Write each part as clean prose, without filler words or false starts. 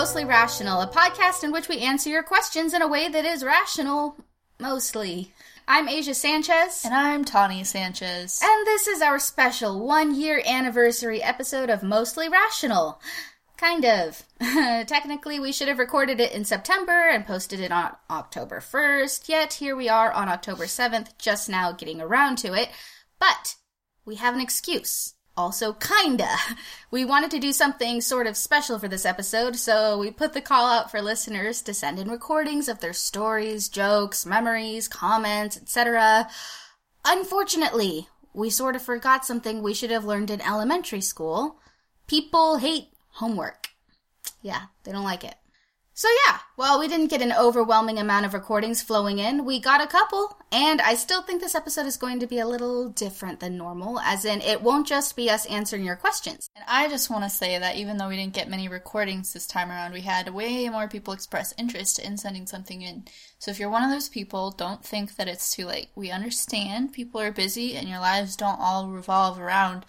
Mostly Rational, a podcast in which we answer your questions in a way that is rational, mostly. I'm Asia Sanchez. And I'm Tawny Sanchez. And this is our special one-year anniversary episode of Mostly Rational. Kind of. Technically, we should have recorded it in September and posted it on October 1st, yet here we are on October 7th, just now getting around to it. But we have an excuse. Also, kinda. We wanted to do something sort of special for this episode, so we put the call out for listeners to send in recordings of their stories, jokes, memories, comments, etc. Unfortunately, we sort of forgot something we should have learned in elementary school. People hate homework. Yeah, they don't like it. So yeah, while we didn't get an overwhelming amount of recordings flowing in, we got a couple, and I still think this episode is going to be a little different than normal, as in it won't just be us answering your questions. And I just want to say that even though we didn't get many recordings this time around, we had way more people express interest in sending something in. So if you're one of those people, don't think that it's too late. We understand people are busy and your lives don't all revolve around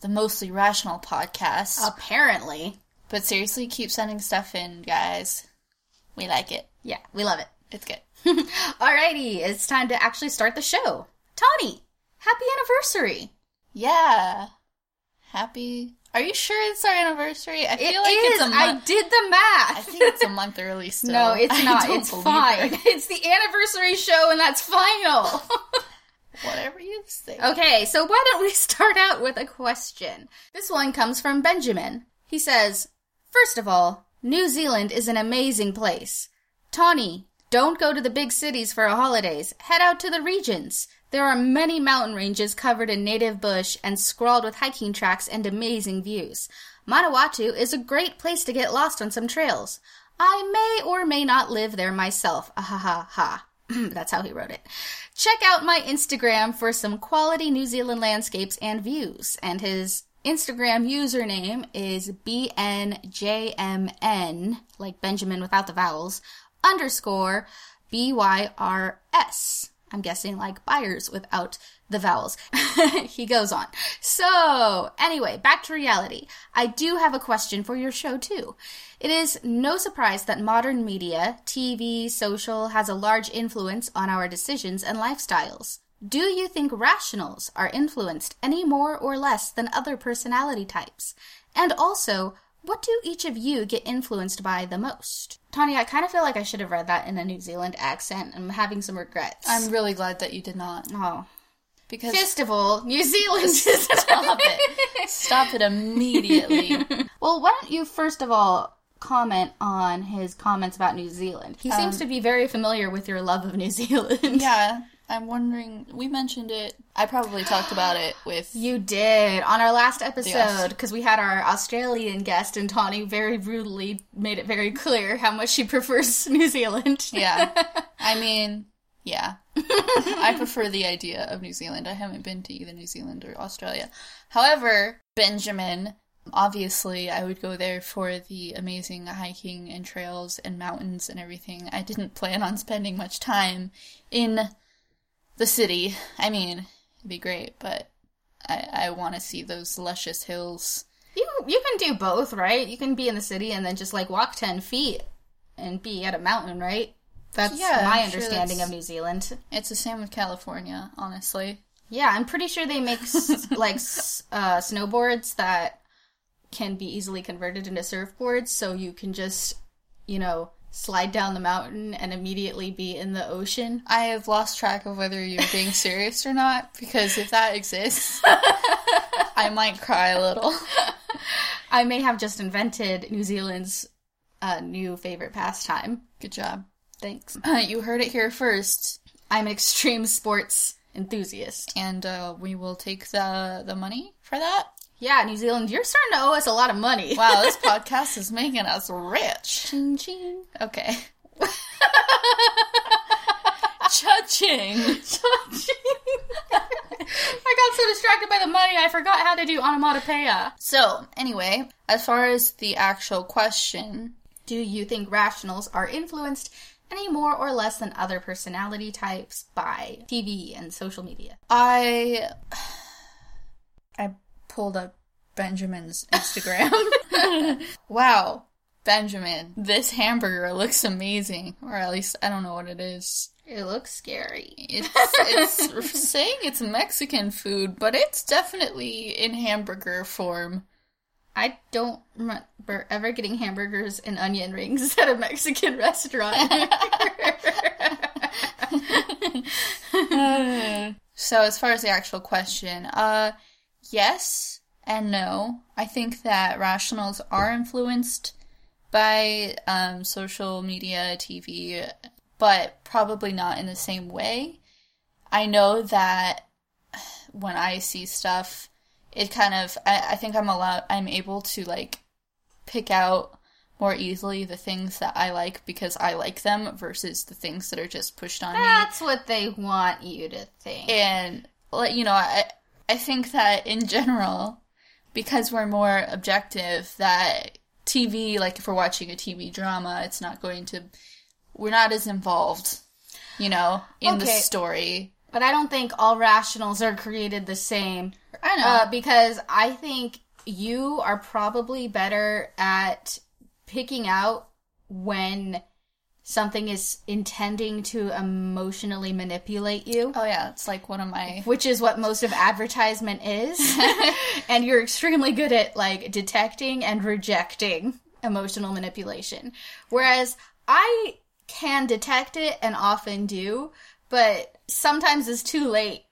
the Mostly Rational podcast. Apparently. But seriously, keep sending stuff in, guys. We like it. Yeah, we love it. It's good. Alrighty, it's time to actually start the show. Tawny, happy anniversary. Yeah. Happy. Are you sure it's our anniversary? I feel it like is. It's a month. I did the math. I think it's a month early still. No, it's not. It's fine. Her. It's the anniversary show and that's final. Whatever you say. Okay, so why don't we start out with a question? This one comes from Benjamin. He says, first of all, New Zealand is an amazing place. Tawny, don't go to the big cities for our holidays. Head out to the regions. There are many mountain ranges covered in native bush and scrawled with hiking tracks and amazing views. Manawatu is a great place to get lost on some trails. I may or may not live there myself. Ah ha ha ha. That's how he wrote it. Check out my Instagram for some quality New Zealand landscapes and views. And his Instagram username is BNJMN, like Benjamin without the vowels, _ BYRS. I'm guessing like buyers without the vowels. He goes on. So, anyway, back to reality. I do have a question for your show, too. It is no surprise that modern media, TV, social, has a large influence on our decisions and lifestyles. Do you think rationals are influenced any more or less than other personality types? And also, what do each of you get influenced by the most? Tawny, I kind of feel like I should have read that in a New Zealand accent. I'm having some regrets. I'm really glad that you did not. Oh. Because first of all, New Zealand. Stop it. Stop it immediately. Well, why don't you first of all comment on his comments about New Zealand? He seems to be very familiar with your love of New Zealand. Yeah. I'm wondering, we mentioned it. I probably talked about it with... You did, on our last episode, because we had our Australian guest, and Tawny very rudely made it very clear how much she prefers New Zealand. Yeah. I mean, yeah. I prefer the idea of New Zealand. I haven't been to either New Zealand or Australia. However, Benjamin, obviously, I would go there for the amazing hiking and trails and mountains and everything. I didn't plan on spending much time in the city. I mean, it'd be great, but I want to see those luscious hills. You can do both, right? You can be in the city and then just, like, walk 10 feet and be at a mountain, right? That's my understanding of New Zealand. It's the same with California, honestly. Yeah, I'm pretty sure they make, snowboards that can be easily converted into surfboards, so you can just, you know, slide down the mountain and immediately be in the ocean. I have lost track of whether you're being serious or not, because if that exists, I might cry a little. I may have just invented New Zealand's new favorite pastime. Good job. Thanks. You heard it here first. I'm an extreme sports enthusiast. And we will take the money for that. Yeah, New Zealand, you're starting to owe us a lot of money. Wow, this podcast is making us rich. Ching, ching. Okay. Cha-ching. Cha-ching. I got so distracted by the money, I forgot how to do onomatopoeia. So, anyway, as far as the actual question, do you think rationals are influenced any more or less than other personality types by TV and social media? I pulled up Benjamin's Instagram. Wow. Benjamin, this hamburger looks amazing. Or at least, I don't know what it is. It looks scary. It's saying it's Mexican food, but it's definitely in hamburger form. I don't remember ever getting hamburgers and onion rings at a Mexican restaurant. So as far as the actual question, yes and no. I think that rationals are influenced by social media, TV, but probably not in the same way. I know that when I see stuff, it kind of, I think I'm able to, like, pick out more easily the things that I like because I like them versus the things that are just pushed on me. That's what they want you to think. And, you know, I think that in general, because we're more objective, that TV, like, if we're watching a TV drama, it's not going to, we're not as involved, you know, in the story. But I don't think all rationals are created the same. I know. Because I think you are probably better at picking out when something is intending to emotionally manipulate you. Oh, yeah. It's like one of my... Which is what most of advertisement is. And you're extremely good at, like, detecting and rejecting emotional manipulation. Whereas I can detect it and often do, but sometimes it's too late.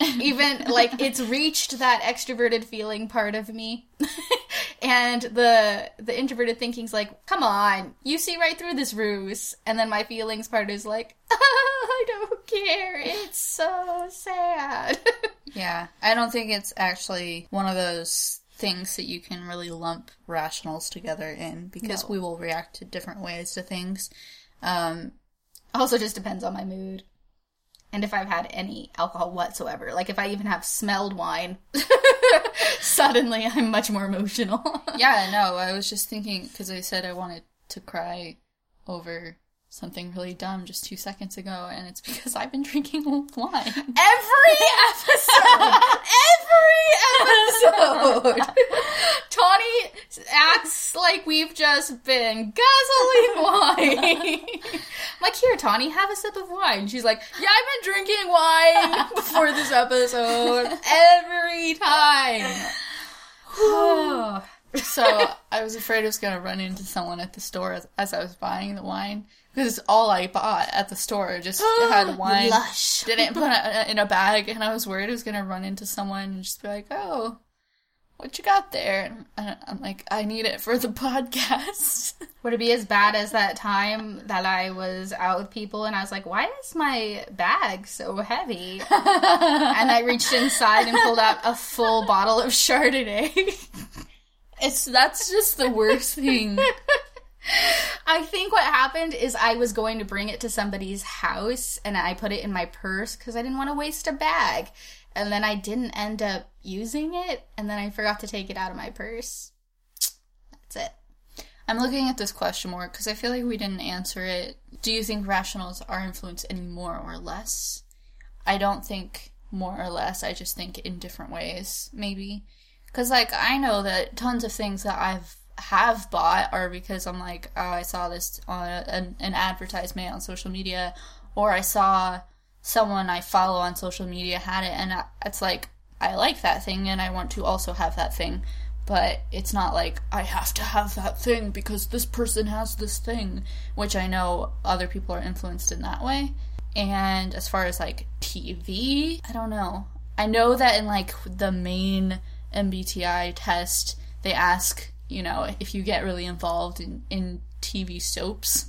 Even, like, it's reached that extroverted feeling part of me. And the introverted thinking's like, come on, you see right through this ruse. And then my feelings part is like, oh, I don't care. It's so sad. Yeah. I don't think it's actually one of those things that you can really lump rationals together in, because we will react to different ways to things. Also just depends on my mood. And if I've had any alcohol whatsoever. Like, if I even have smelled wine, suddenly I'm much more emotional. Yeah, no, I was just thinking, because I said I wanted to cry over something really dumb just 2 seconds ago, and it's because I've been drinking wine. Every episode! Tawny acts like we've just been guzzling wine. I'm like, here, Tawny, have a sip of wine. She's like, yeah, I've been drinking wine before this episode. Every time. So I was afraid I was going to run into someone at the store as I was buying the wine. Because all I bought at the store just had wine. Lush. Didn't put it in a bag. And I was worried I was going to run into someone and just be like, oh, what you got there? And I'm like, I need it for the podcast. Would it be as bad as that time that I was out with people and I was like, why is my bag so heavy? And I reached inside and pulled out a full bottle of Chardonnay. That's just the worst thing. I think what happened is I was going to bring it to somebody's house, and I put it in my purse because I didn't want to waste a bag. And then I didn't end up using it, and then I forgot to take it out of my purse. That's it. I'm looking at this question more because I feel like we didn't answer it. Do you think rationals are influenced any more or less? I don't think more or less. I just think in different ways, maybe. Because, like, I know that tons of things that I have bought are because I'm like, oh, I saw this on an advertisement on social media, or I saw someone I follow on social media had it, and it's like, I like that thing, and I want to also have that thing. But it's not like, I have to have that thing because this person has this thing, which I know other people are influenced in that way. And as far as, like, TV, I don't know. I know that in, like, the main MBTI test, they ask, you know, if you get really involved in TV soaps.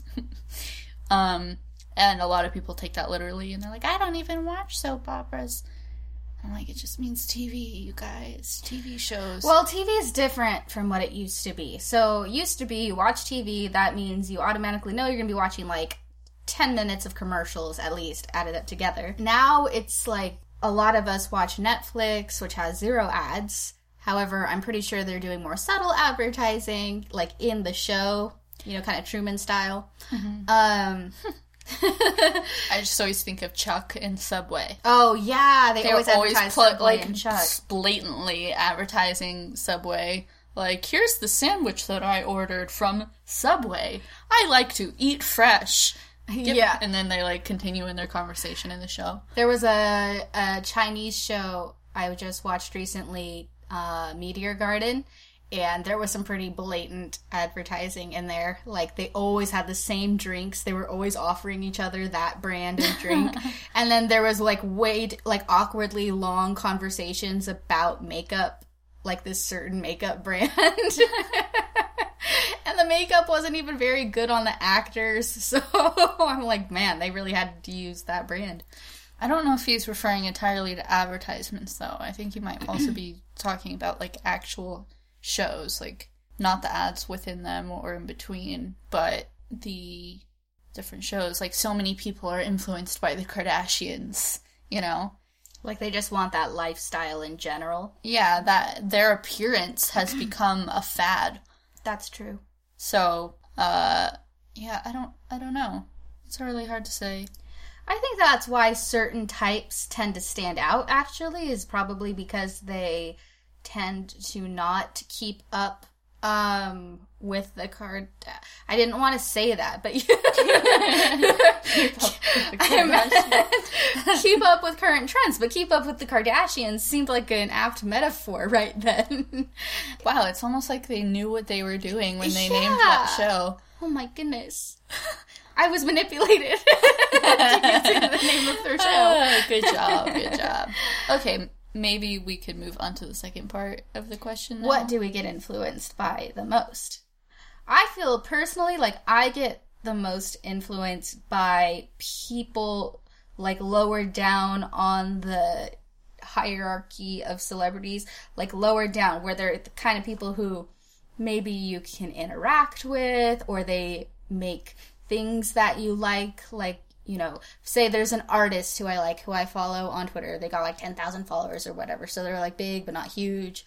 And a lot of people take that literally, and they're like, I don't even watch soap operas. I'm like, it just means TV, you guys. TV shows. Well, TV is different from what it used to be. So, used to be, you watch TV, that means you automatically know you're going to be watching, like, 10 minutes of commercials, at least, added up together. Now, it's like, a lot of us watch Netflix, which has zero ads. However, I'm pretty sure they're doing more subtle advertising, like in the show, you know, kind of Truman style. Mm-hmm. I just always think of Chuck and Subway. Oh, yeah. They always advertise Subway and Chuck. Blatantly advertising Subway Like, here's the sandwich that I ordered from Subway. I like to eat fresh. Yeah. And then they, like, continue in their conversation in the show. There was a Chinese show I just watched recently, Meteor Garden, and there was some pretty blatant advertising in there. Like, they always had the same drinks. They were always offering each other that brand of drink. And then there was, like, awkwardly long conversations about makeup, like this certain makeup brand. And the makeup wasn't even very good on the actors, so I'm like, man, they really had to use that brand. I don't know if he's referring entirely to advertisements, though. I think he might also be talking about, like, actual shows, like, not the ads within them or in between, but the different shows. Like, so many people are influenced by the Kardashians, you know? Like, they just want that lifestyle in general. Yeah, that their appearance has become a fad. That's true. So, yeah, I don't know. It's really hard to say. I think that's why certain types tend to stand out, actually, is probably because they tend to not keep up with the card. I didn't want to say that, but keep up with current trends, but keep up with the Kardashians seemed like an apt metaphor right then. Wow, it's almost like they knew what they were doing when they named that show. Oh my goodness. I was manipulated to get to the name of their show. Good job. Okay, maybe we could move on to the second part of the question now. What do we get influenced by the most? I feel personally like I get the most influenced by people, like, lower down on the hierarchy of celebrities, like lower down, where they're the kind of people who maybe you can interact with, or they make things that you like, you know, say there's an artist who I like, who I follow on Twitter. They got, like, 10,000 followers or whatever, so they're, like, big but not huge.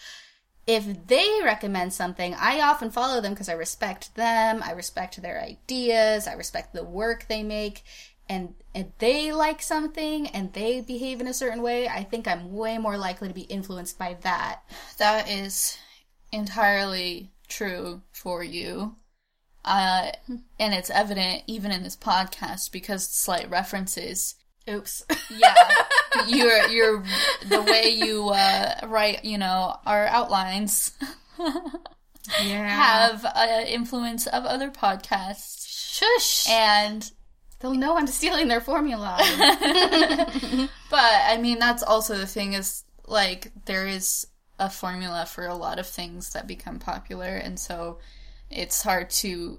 If they recommend something, I often follow them because I respect them, I respect their ideas, I respect the work they make, and they like something, and they behave in a certain way, I think I'm way more likely to be influenced by that. That is entirely true for you. And it's evident even in this podcast because slight references. Oops. Yeah. You're the way you, write, you know, our outlines. Yeah. Have influence of other podcasts. Shush. And they'll know I'm stealing their formula. But I mean, that's also the thing is, like, there is a formula for a lot of things that become popular. And so it's hard to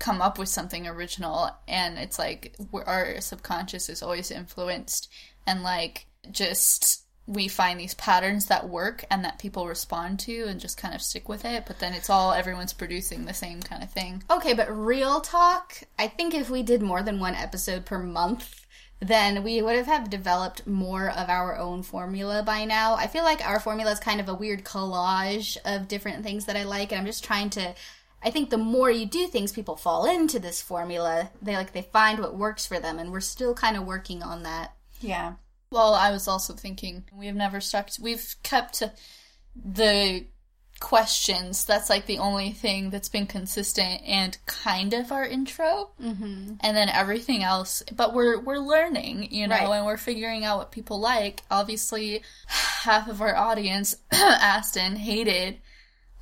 come up with something original, and it's like our subconscious is always influenced, and, like, just we find these patterns that work and that people respond to and just kind of stick with it, but then it's all everyone's producing the same kind of thing. Okay, but real talk, I think if we did more than one episode per month, then we would have developed more of our own formula by now. I feel like our formula is kind of a weird collage of different things that I like, and I'm just trying to... I think the more you do things, people fall into this formula. They find what works for them, and we're still kind of working on that. Yeah. Well, I was also thinking, we've kept the questions. That's, like, the only thing that's been consistent and kind of our intro. Mm-hmm. And then everything else, but we're learning, you know, right. And we're figuring out what people like. Obviously, half of our audience, Aston, hated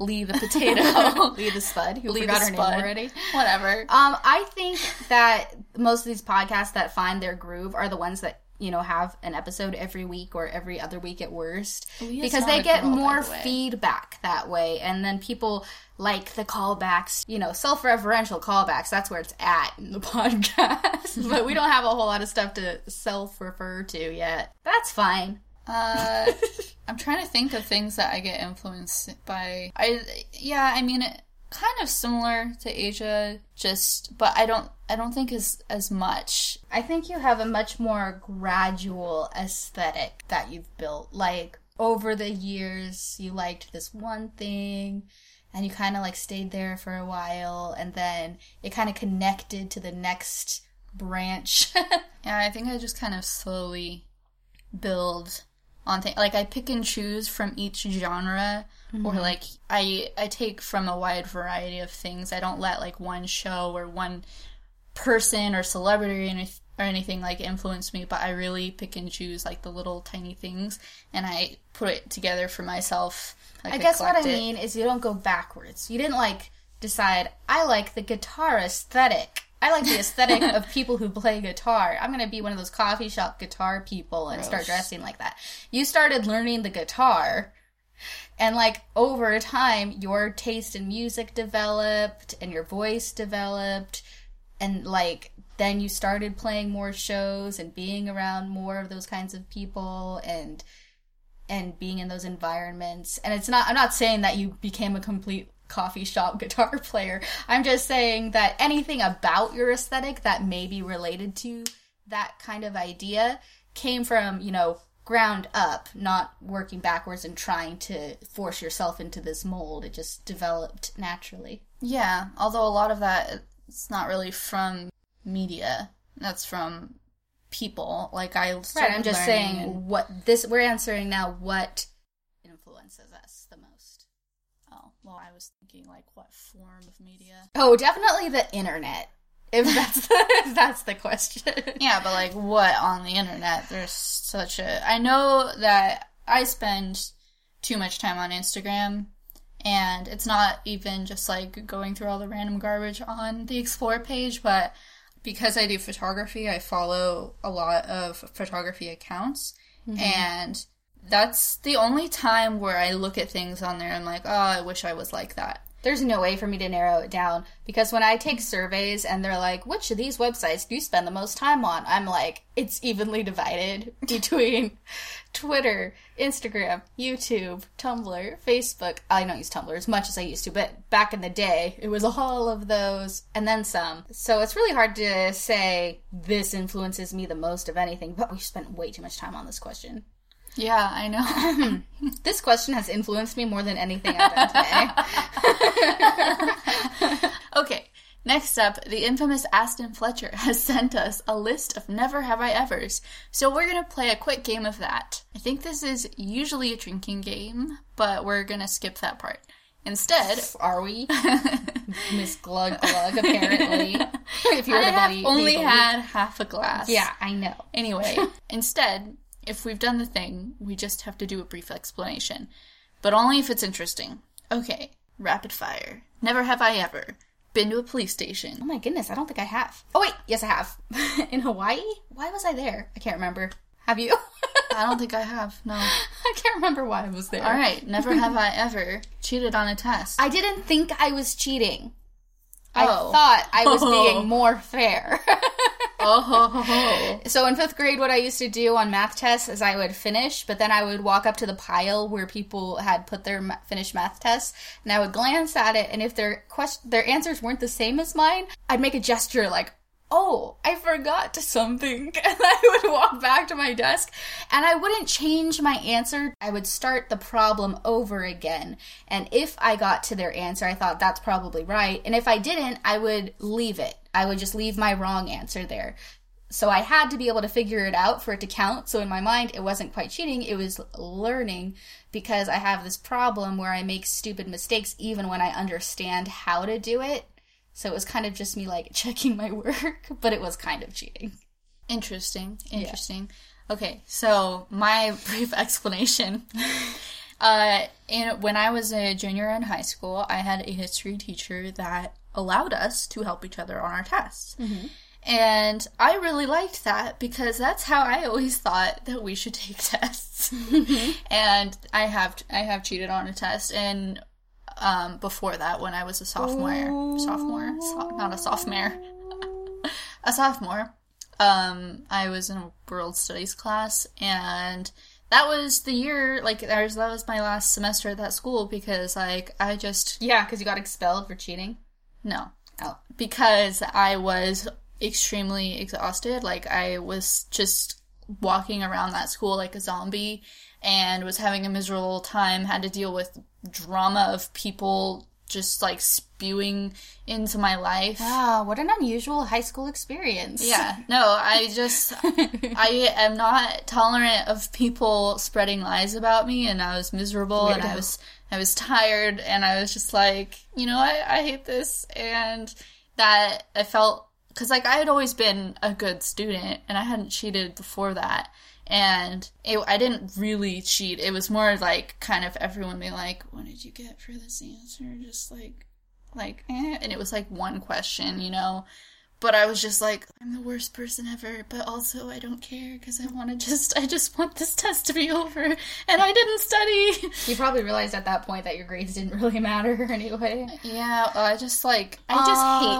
Lee the Potato. Lee the Spud. Who Lee forgot her Spud. Name already. Whatever. I think that most of these podcasts that find their groove are the ones that, you know, have an episode every week or every other week at worst. Because they get more feedback that way. And then people like the callbacks, you know, self-referential callbacks. That's where it's at in the podcast. But we don't have a whole lot of stuff to self-refer to yet. That's fine. I'm trying to think of things that I get influenced by. It kind of similar to Asia, just, but I don't think as much. I think you have a much more gradual aesthetic that you've built. Like, over the years, you liked this one thing, and you kind of, like, stayed there for a while, and then it kind of connected to the next branch. Yeah, I think I just kind of slowly build on things. Like, I pick and choose from each genre, mm-hmm. or, like, I take from a wide variety of things. I don't let, like, one show or one person or celebrity or anything, like, influence me, but I really pick and choose, like, the little tiny things, and I put it together for myself. Like, I guess what I mean is you don't go backwards. You didn't, like, decide, I like the guitar aesthetic. I like the aesthetic of people who play guitar. I'm going to be one of those coffee shop guitar people and Gross. Start dressing like that. You started learning the guitar, and, like, over time, your taste in music developed, and your voice developed, and, like, then you started playing more shows and being around more of those kinds of people and being in those environments. And it's not, I'm not saying that you became a complete coffee shop guitar player. I'm just saying that anything about your aesthetic that may be related to that kind of idea came from, you know, ground up, not working backwards and trying to force yourself into this mold. It just developed naturally. Yeah, although a lot of that, it's not really from media. That's from people. Like, I started I'm just saying and... what this, we're answering now what influences us the most. Oh, well, I was thinking, like, what form of media? Oh, definitely the internet, if that's the question. Yeah, but, like, what on the internet? There's such a... I know that I spend too much time on Instagram, and it's not even just, like, going through all the random garbage on the Explore page, but because I do photography, I follow a lot of photography accounts, mm-hmm. and... that's the only time where I look at things on there and I'm like, oh, I wish I was like that. There's no way for me to narrow it down, because when I take surveys and they're like, which of these websites do you spend the most time on? I'm like, it's evenly divided between Twitter, Instagram, YouTube, Tumblr, Facebook. I don't use Tumblr as much as I used to, but back in the day, it was all of those and then some. So it's really hard to say this influences me the most of anything, but we spent way too much time on this question. Yeah, I know. This question has influenced me more than anything I've done today. Okay, next up, the infamous Aston Fletcher has sent us a list of never have I evers, so we're going to play a quick game of that. I think this is usually a drinking game, but we're going to skip that part. Instead... are we? Miss Glug Glug, apparently. If you were to believe, only had half a glass. Yeah, I know. Anyway, instead... if we've done the thing, we just have to do a brief explanation. But only if it's interesting. Okay, rapid fire. Never have I ever been to a police station. Oh my goodness, I don't think I have. Oh wait, yes I have. In Hawaii? Why was I there? I can't remember. Have you? I don't think I have, no. I can't remember why I was there. Alright, never have I ever cheated on a test. I didn't think I was cheating. I thought I was being more fair. So in 5th grade, what I used to do on math tests is I would finish, but then I would walk up to the pile where people had put their finished math tests, and I would glance at it, and if their answers weren't the same as mine, I'd make a gesture like, oh, I forgot something, and I would walk back to my desk, and I wouldn't change my answer. I would start the problem over again, and if I got to their answer, I thought, that's probably right, and if I didn't, I would leave it. I would just leave my wrong answer there. So I had to be able to figure it out for it to count, so in my mind, it wasn't quite cheating, it was learning, because I have this problem where I make stupid mistakes even when I understand how to do it. So it was kind of just me, like, checking my work, but it was kind of cheating. Interesting. Yeah. Okay, so my brief explanation. When I was a junior in high school, I had a history teacher that allowed us to help each other on our tests. Mm-hmm. And I really liked that, because that's how I always thought that we should take tests. Mm-hmm. And I have cheated on a test, and... before that, when I was a sophomore, I was in a world studies class, and that was the year, like, that was my last semester at that school, because, like, I just... Yeah, because you got expelled for cheating? No. Oh. Because I was extremely exhausted, like, I was just walking around that school like a zombie, and was having a miserable time, had to deal with drama of people just, like, spewing into my life. Wow, what an unusual high school experience. Yeah, no, I just, I am not tolerant of people spreading lies about me, and I was miserable, and I was tired, and I was just like, you know, I hate this, and that I felt, because, like, I had always been a good student, and I hadn't cheated before that. And I didn't really cheat. It was more like kind of everyone being like, what did you get for this answer? Just like, eh. And it was like one question, you know. But I was just like, I'm the worst person ever, but also I don't care because I just want this test to be over, and I didn't study. You probably realized at that point that your grades didn't really matter anyway. Yeah, I just hate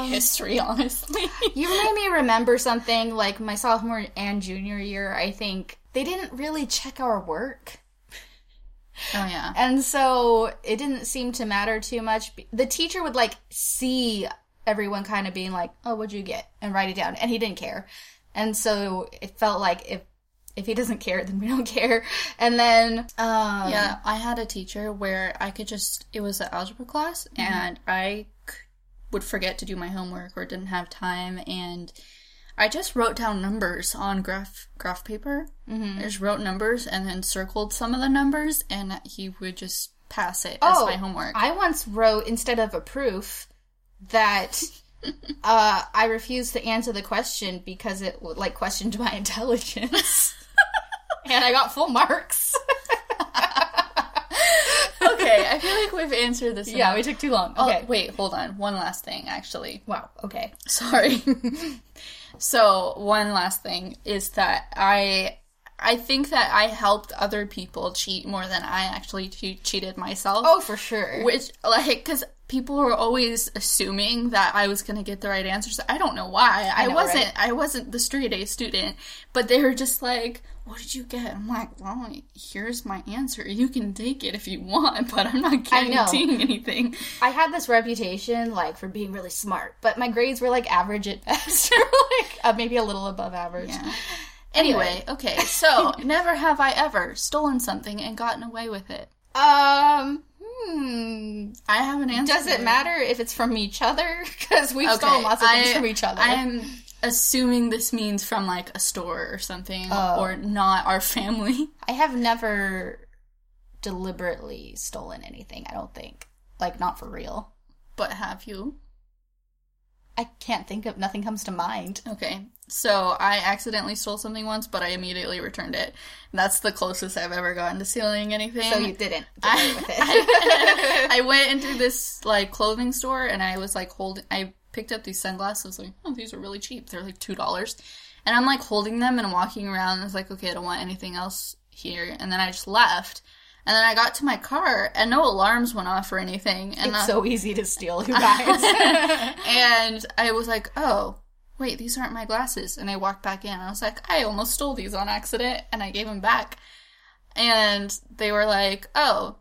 history, honestly. You made me remember something, like my sophomore and junior year, I think, they didn't really check our work. Oh, yeah. And so it didn't seem to matter too much. The teacher would, like, see everyone kind of being like, oh, what'd you get? And write it down. And he didn't care. And so it felt like if he doesn't care, then we don't care. And then, yeah, I had a teacher where I could just, it was an algebra class, mm-hmm. and I would forget to do my homework or didn't have time, and I just wrote down numbers on graph paper. Mm-hmm. I just wrote numbers and then circled some of the numbers, and he would just pass it as my homework. I once wrote, instead of a proof, that I refused to answer the question because it, like, questioned my intelligence. And I got full marks. Okay, I feel like we've answered this. Yeah, we took too long. Okay, wait, hold on. One last thing, actually. Wow, okay. Sorry. So, one last thing is that I think that I helped other people cheat more than I actually cheated myself. Oh, for sure. Which, like, because people were always assuming that I was going to get the right answers. I don't know why. I wasn't the straight A student. But they were just like, what did you get? I'm like, well, here's my answer. You can take it if you want, but I'm not guaranteeing anything. I had this reputation, like, for being really smart. But my grades were, like, average at best. Like, maybe a little above average. Yeah. Anyway, okay, so, never have I ever stolen something and gotten away with it. I have an answer. Does it matter if it's from each other? Because we've stolen lots of things from each other. I'm assuming this means from, like, a store or something, or not our family. I have never deliberately stolen anything, I don't think. Like, not for real. But have you? I can't think of, nothing comes to mind. Okay. So, I accidentally stole something once, but I immediately returned it. And that's the closest I've ever gotten to stealing anything. So, you didn't get away with it. I went into this, like, clothing store, and I was, like, I picked up these sunglasses. I was like, oh, these are really cheap. They're, like, $2. And I'm, like, holding them and walking around, and I was like, okay, I don't want anything else here. And then I just left. And then I got to my car, and no alarms went off or anything. And it's so easy to steal, you guys. And I was like, oh, wait, these aren't my glasses. And I walked back in, and I was like, I almost stole these on accident, and I gave them back. And they were like, oh,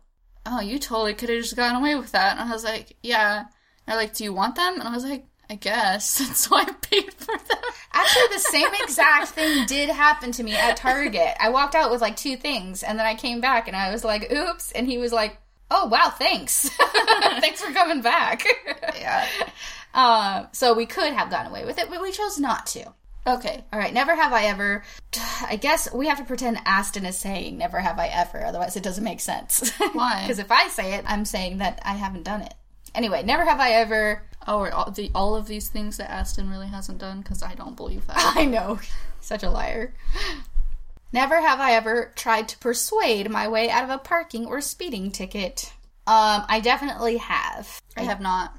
you totally could have just gotten away with that. And I was like, yeah. They're like, do you want them? And I was like, I guess. And so I paid for them. Actually, the same exact thing did happen to me at Target. I walked out with, like, two things, and then I came back, and I was like, oops. And he was like, oh, wow, thanks. Thanks for coming back. Yeah. So we could have gotten away with it, but we chose not to. Okay. All right. Never have I ever. I guess we have to pretend Aston is saying never have I ever. Otherwise, it doesn't make sense. Why? Because if I say it, I'm saying that I haven't done it. Anyway, never have I ever. Oh, or all of these things that Aston really hasn't done? Because I don't believe that. I know. Such a liar. Never have I ever tried to persuade my way out of a parking or speeding ticket. I definitely have. I have not.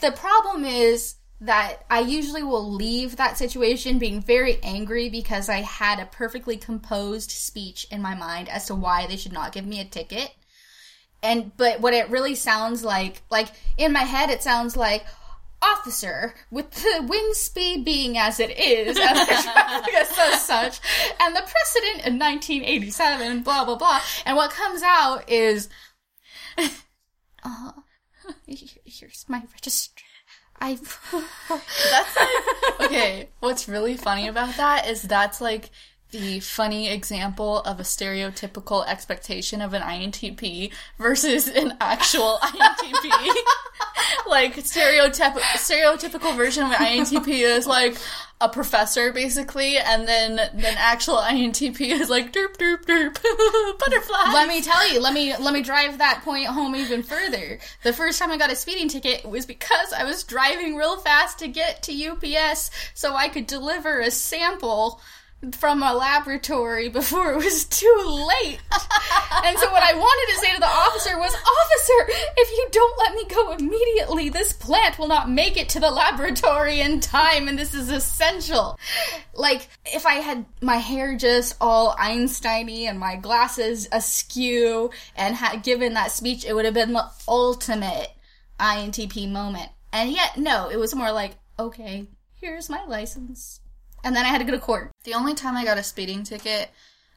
The problem is that I usually will leave that situation being very angry because I had a perfectly composed speech in my mind as to why they should not give me a ticket. But what it really sounds like, in my head, it sounds like, officer, with the wind speed being as it is, and the traffic is such, and the precedent in 1987, blah, blah, blah. And what comes out is, here's my registration. That's like, okay, what's really funny about that is that's like the funny example of a stereotypical expectation of an INTP versus an actual INTP. Like, stereotypical version of an INTP is like a professor, basically, and then an actual INTP is like derp derp derp butterfly. Let me tell you, let me drive that point home even further. The first time I got a speeding ticket was because I was driving real fast to get to UPS so I could deliver a sample from a laboratory before it was too late. And so what I wanted to say to the officer was, "Officer, if you don't let me go immediately, this plant will not make it to the laboratory in time, and this is essential." Like, if I had my hair just all Einstein-y and my glasses askew and had given that speech, it would have been the ultimate INTP moment. And yet, no, it was more like, okay, here's my license. And then I had to go to court. The only time I got a speeding ticket,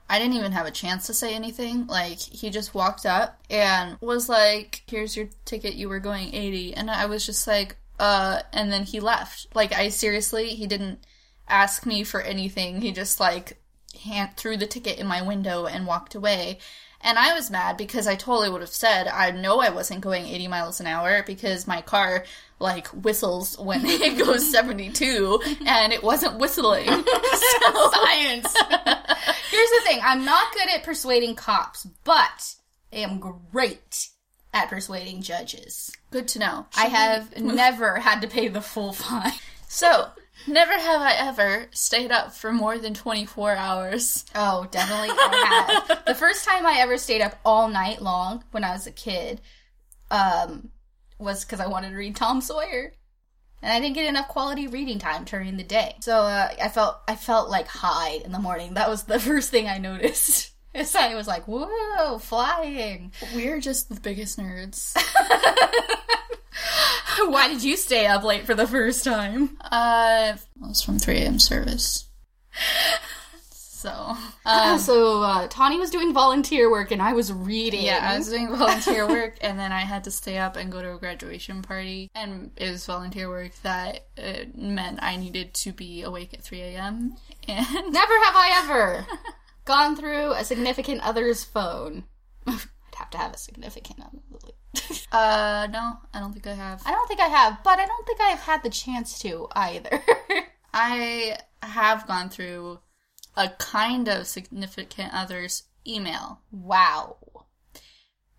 I didn't even have a chance to say anything. Like, he just walked up and was like, "Here's your ticket, you were going 80. And I was just like, and then he left. Like, I seriously, he didn't ask me for anything. He just, like, threw the ticket in my window and walked away. And I was mad because I totally would have said, I know I wasn't going 80 miles an hour because my car, like, whistles when it goes 72, and it wasn't whistling. So. Science. Here's the thing. I'm not good at persuading cops, but I am great at persuading judges. Good to know. Should I have never had to pay the full fine. So, never have I ever stayed up for more than 24 hours. Oh, definitely I have. The first time I ever stayed up all night long when I was a kid, was because I wanted to read Tom Sawyer. And I didn't get enough quality reading time during the day. So I felt like high in the morning. That was the first thing I noticed. So I was like, whoa, flying. We're just the biggest nerds. Why did you stay up late for the first time? I was from 3 a.m. service. So Tawny was doing volunteer work and I was reading. Yeah, I was doing volunteer work, and then I had to stay up and go to a graduation party. And it was volunteer work that meant I needed to be awake at 3 a.m. And never have I ever gone through a significant other's phone. I'd have to have a significant other. No, I don't think I have. I don't think I have, but I don't think I've had the chance to either. I have gone through a kind of significant other's email. Wow.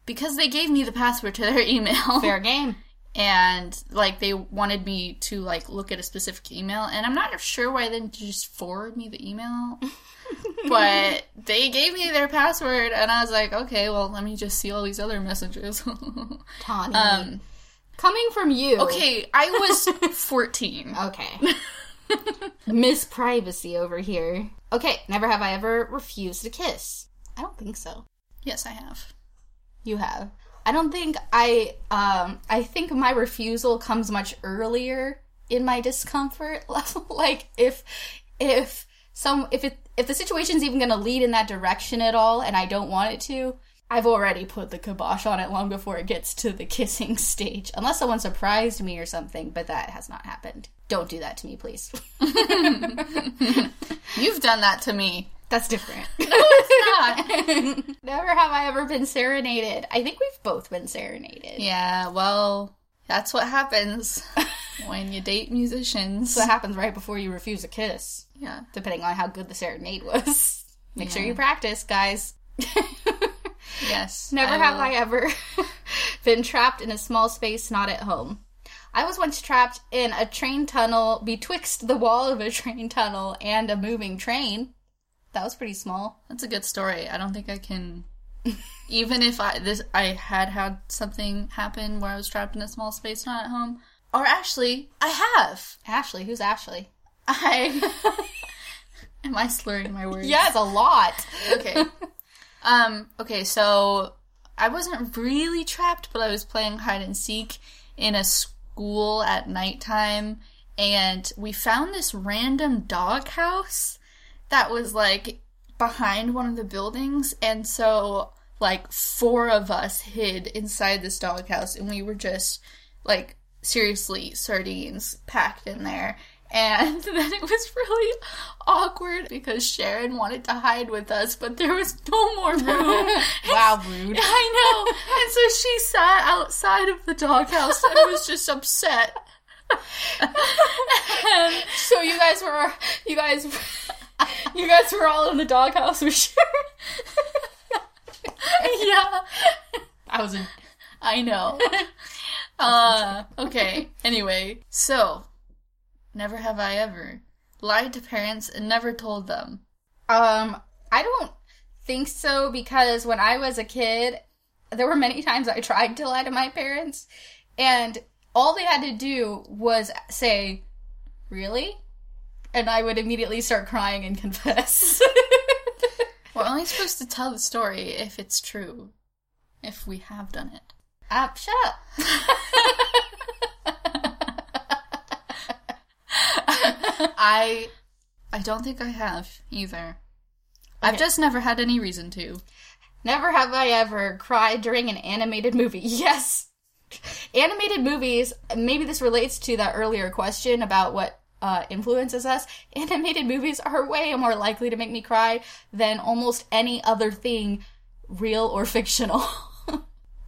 Because they gave me the password to their email. Fair game. And, like, they wanted me to, like, look at a specific email. And I'm not sure why they didn't just forward me the email. But they gave me their password. And I was like, okay, well, let me just see all these other messages. Tawny. Coming from you. Okay, I was 14. Okay. Miss Privacy over here. Okay, never have I ever refused a kiss. I don't think so. Yes, I have. You have. I don't think I think my refusal comes much earlier in my discomfort level. Like, if the situation's even going to lead in that direction at all, and I don't want it to, I've already put the kibosh on it long before it gets to the kissing stage. Unless someone surprised me or something, but that has not happened. Don't do that to me, please. You've done that to me. That's different. No, it's not. Never have I ever been serenaded. I think we've both been serenaded. Yeah, well, that's what happens when you date musicians. That's what happens right before you refuse a kiss. Yeah. Depending on how good the serenade was. Make sure you practice, guys. Yes. Never have I ever been trapped in a small space not at home. I was once trapped in a train tunnel betwixt the wall of a train tunnel and a moving train. That was pretty small. That's a good story. I don't think I can... Even if I had something happen where I was trapped in a small space not at home. Or actually, I have. Ashley? Who's Ashley? Am I slurring my words? Yes, a lot. Okay. Okay, so I wasn't really trapped, but I was playing hide and seek in a school at nighttime, and we found this random doghouse that was, like, behind one of the buildings, and so, like, 4 of us hid inside this doghouse, and we were just, like, seriously sardines packed in there. And then it was really awkward because Sharon wanted to hide with us, but there was no more room. Wow, rude. I know. And so she sat outside of the doghouse and was just upset. So you guys were all in the doghouse with Sharon. Yeah. I know. Okay. Anyway, so... Never have I ever lied to parents and never told them. I don't think so, because when I was a kid, there were many times I tried to lie to my parents, and all they had to do was say, "Really?" And I would immediately start crying and confess. We're only supposed to tell the story if it's true, if we have done it. Shut up. I don't think I have, either. Okay. I've just never had any reason to. Never have I ever cried during an animated movie. Yes! Animated movies, maybe this relates to that earlier question about what influences us. Animated movies are way more likely to make me cry than almost any other thing, real or fictional.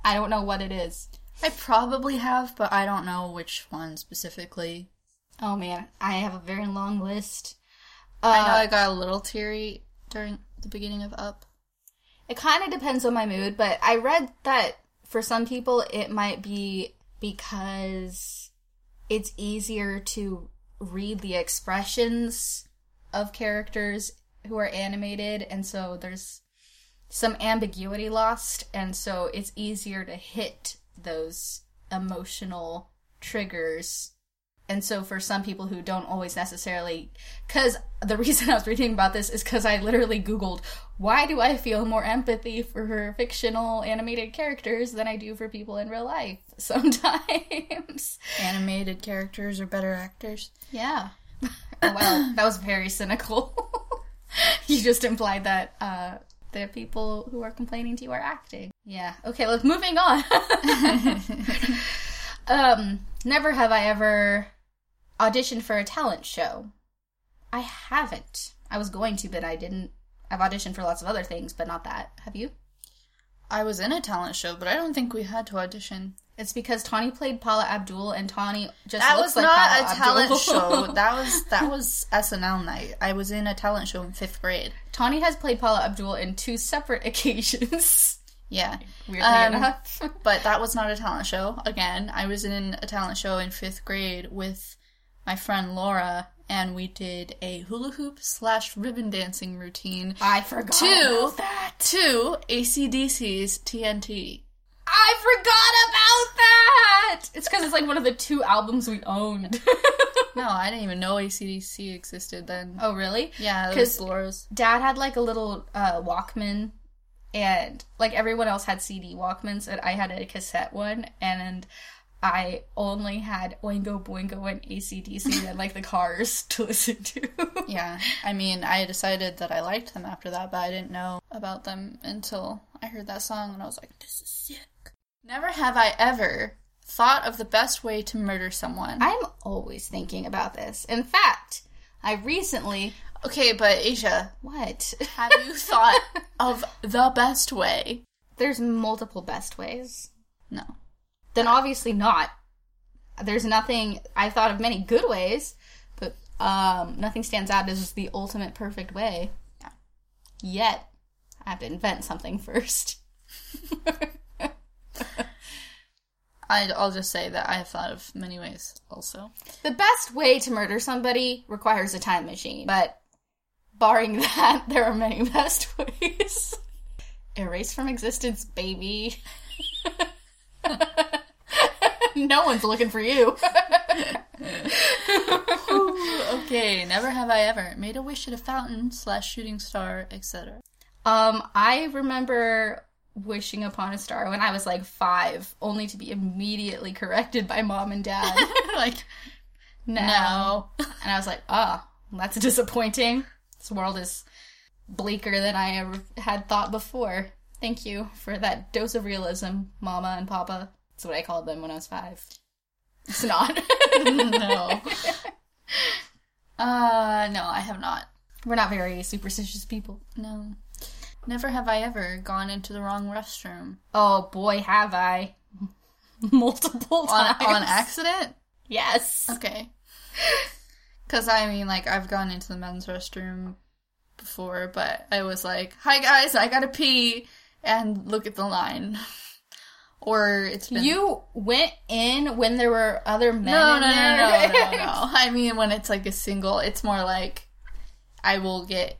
I don't know what it is. I probably have, but I don't know which one specifically. Oh, man. I have a very long list. I know I got a little teary during the beginning of Up. It kind of depends on my mood, but I read that for some people it might be because it's easier to read the expressions of characters who are animated, and so there's some ambiguity lost, and so it's easier to hit those emotional triggers. And so for some people who don't always necessarily... Because the reason I was reading about this is because I literally Googled, why do I feel more empathy for fictional animated characters than I do for people in real life sometimes? Animated characters are better actors. Yeah. Oh, wow. That was very cynical. You just implied that the people who are complaining to you are acting. Yeah. Okay, look, moving on. Never have I ever... auditioned for a talent show. I haven't. I was going to, but I didn't. I've auditioned for lots of other things, but not that. Have you? I was in a talent show, but I don't think we had to audition. It's because Tawny played Paula Abdul, and Tawny just looks like Paula Abdul. That was not a talent show. That was SNL night. I was in a talent show in 5th grade. Tawny has played Paula Abdul in 2 separate occasions. Yeah. Weirdly enough. But that was not a talent show. Again, I was in a talent show in 5th grade with... my friend Laura, and we did a hula hoop / ribbon dancing routine. I forgot about that. To AC/DC's TNT. I forgot about that! It's because it's like one of the 2 albums we owned. No, I didn't even know AC/DC existed then. Oh, really? Yeah, that was Laura's. Dad had like a little Walkman, and like everyone else had CD Walkmans, and I had a cassette one, and I only had Oingo Boingo and AC/DC and, like, the Cars to listen to. Yeah. I mean, I decided that I liked them after that, but I didn't know about them until I heard that song, and I was like, this is sick. Never have I ever thought of the best way to murder someone. I'm always thinking about this. In fact, I recently... Okay, but Asia. What? Have you thought of the best way? There's multiple best ways. No. Then obviously not. There's nothing... I thought of many good ways, but nothing stands out as the ultimate perfect way. Yeah. Yet, I have to invent something first. I'll just say that I have thought of many ways also. The best way to murder somebody requires a time machine, but barring that, there are many best ways. Erase from existence, baby. No one's looking for you. Okay, never have I ever made a wish at a fountain / shooting star, etc. I remember wishing upon a star when I was like 5, only to be immediately corrected by mom and dad. Like, no. And I was like, that's disappointing. This world is bleaker than I ever had thought before. Thank you for that dose of realism, Mama and Papa. That's what I called them when I was 5. It's not. No. No, I have not. We're not very superstitious people. No. Never have I ever gone into the wrong restroom. Oh, boy, have I. Multiple times. On accident? Yes. Okay. Because, I mean, like, I've gone into the men's restroom before, but I was like, hi, guys, I gotta pee, and look at the line. Or it's been... You went in when there were other men in there? No. I mean, when it's, like, a single, it's more like, I will get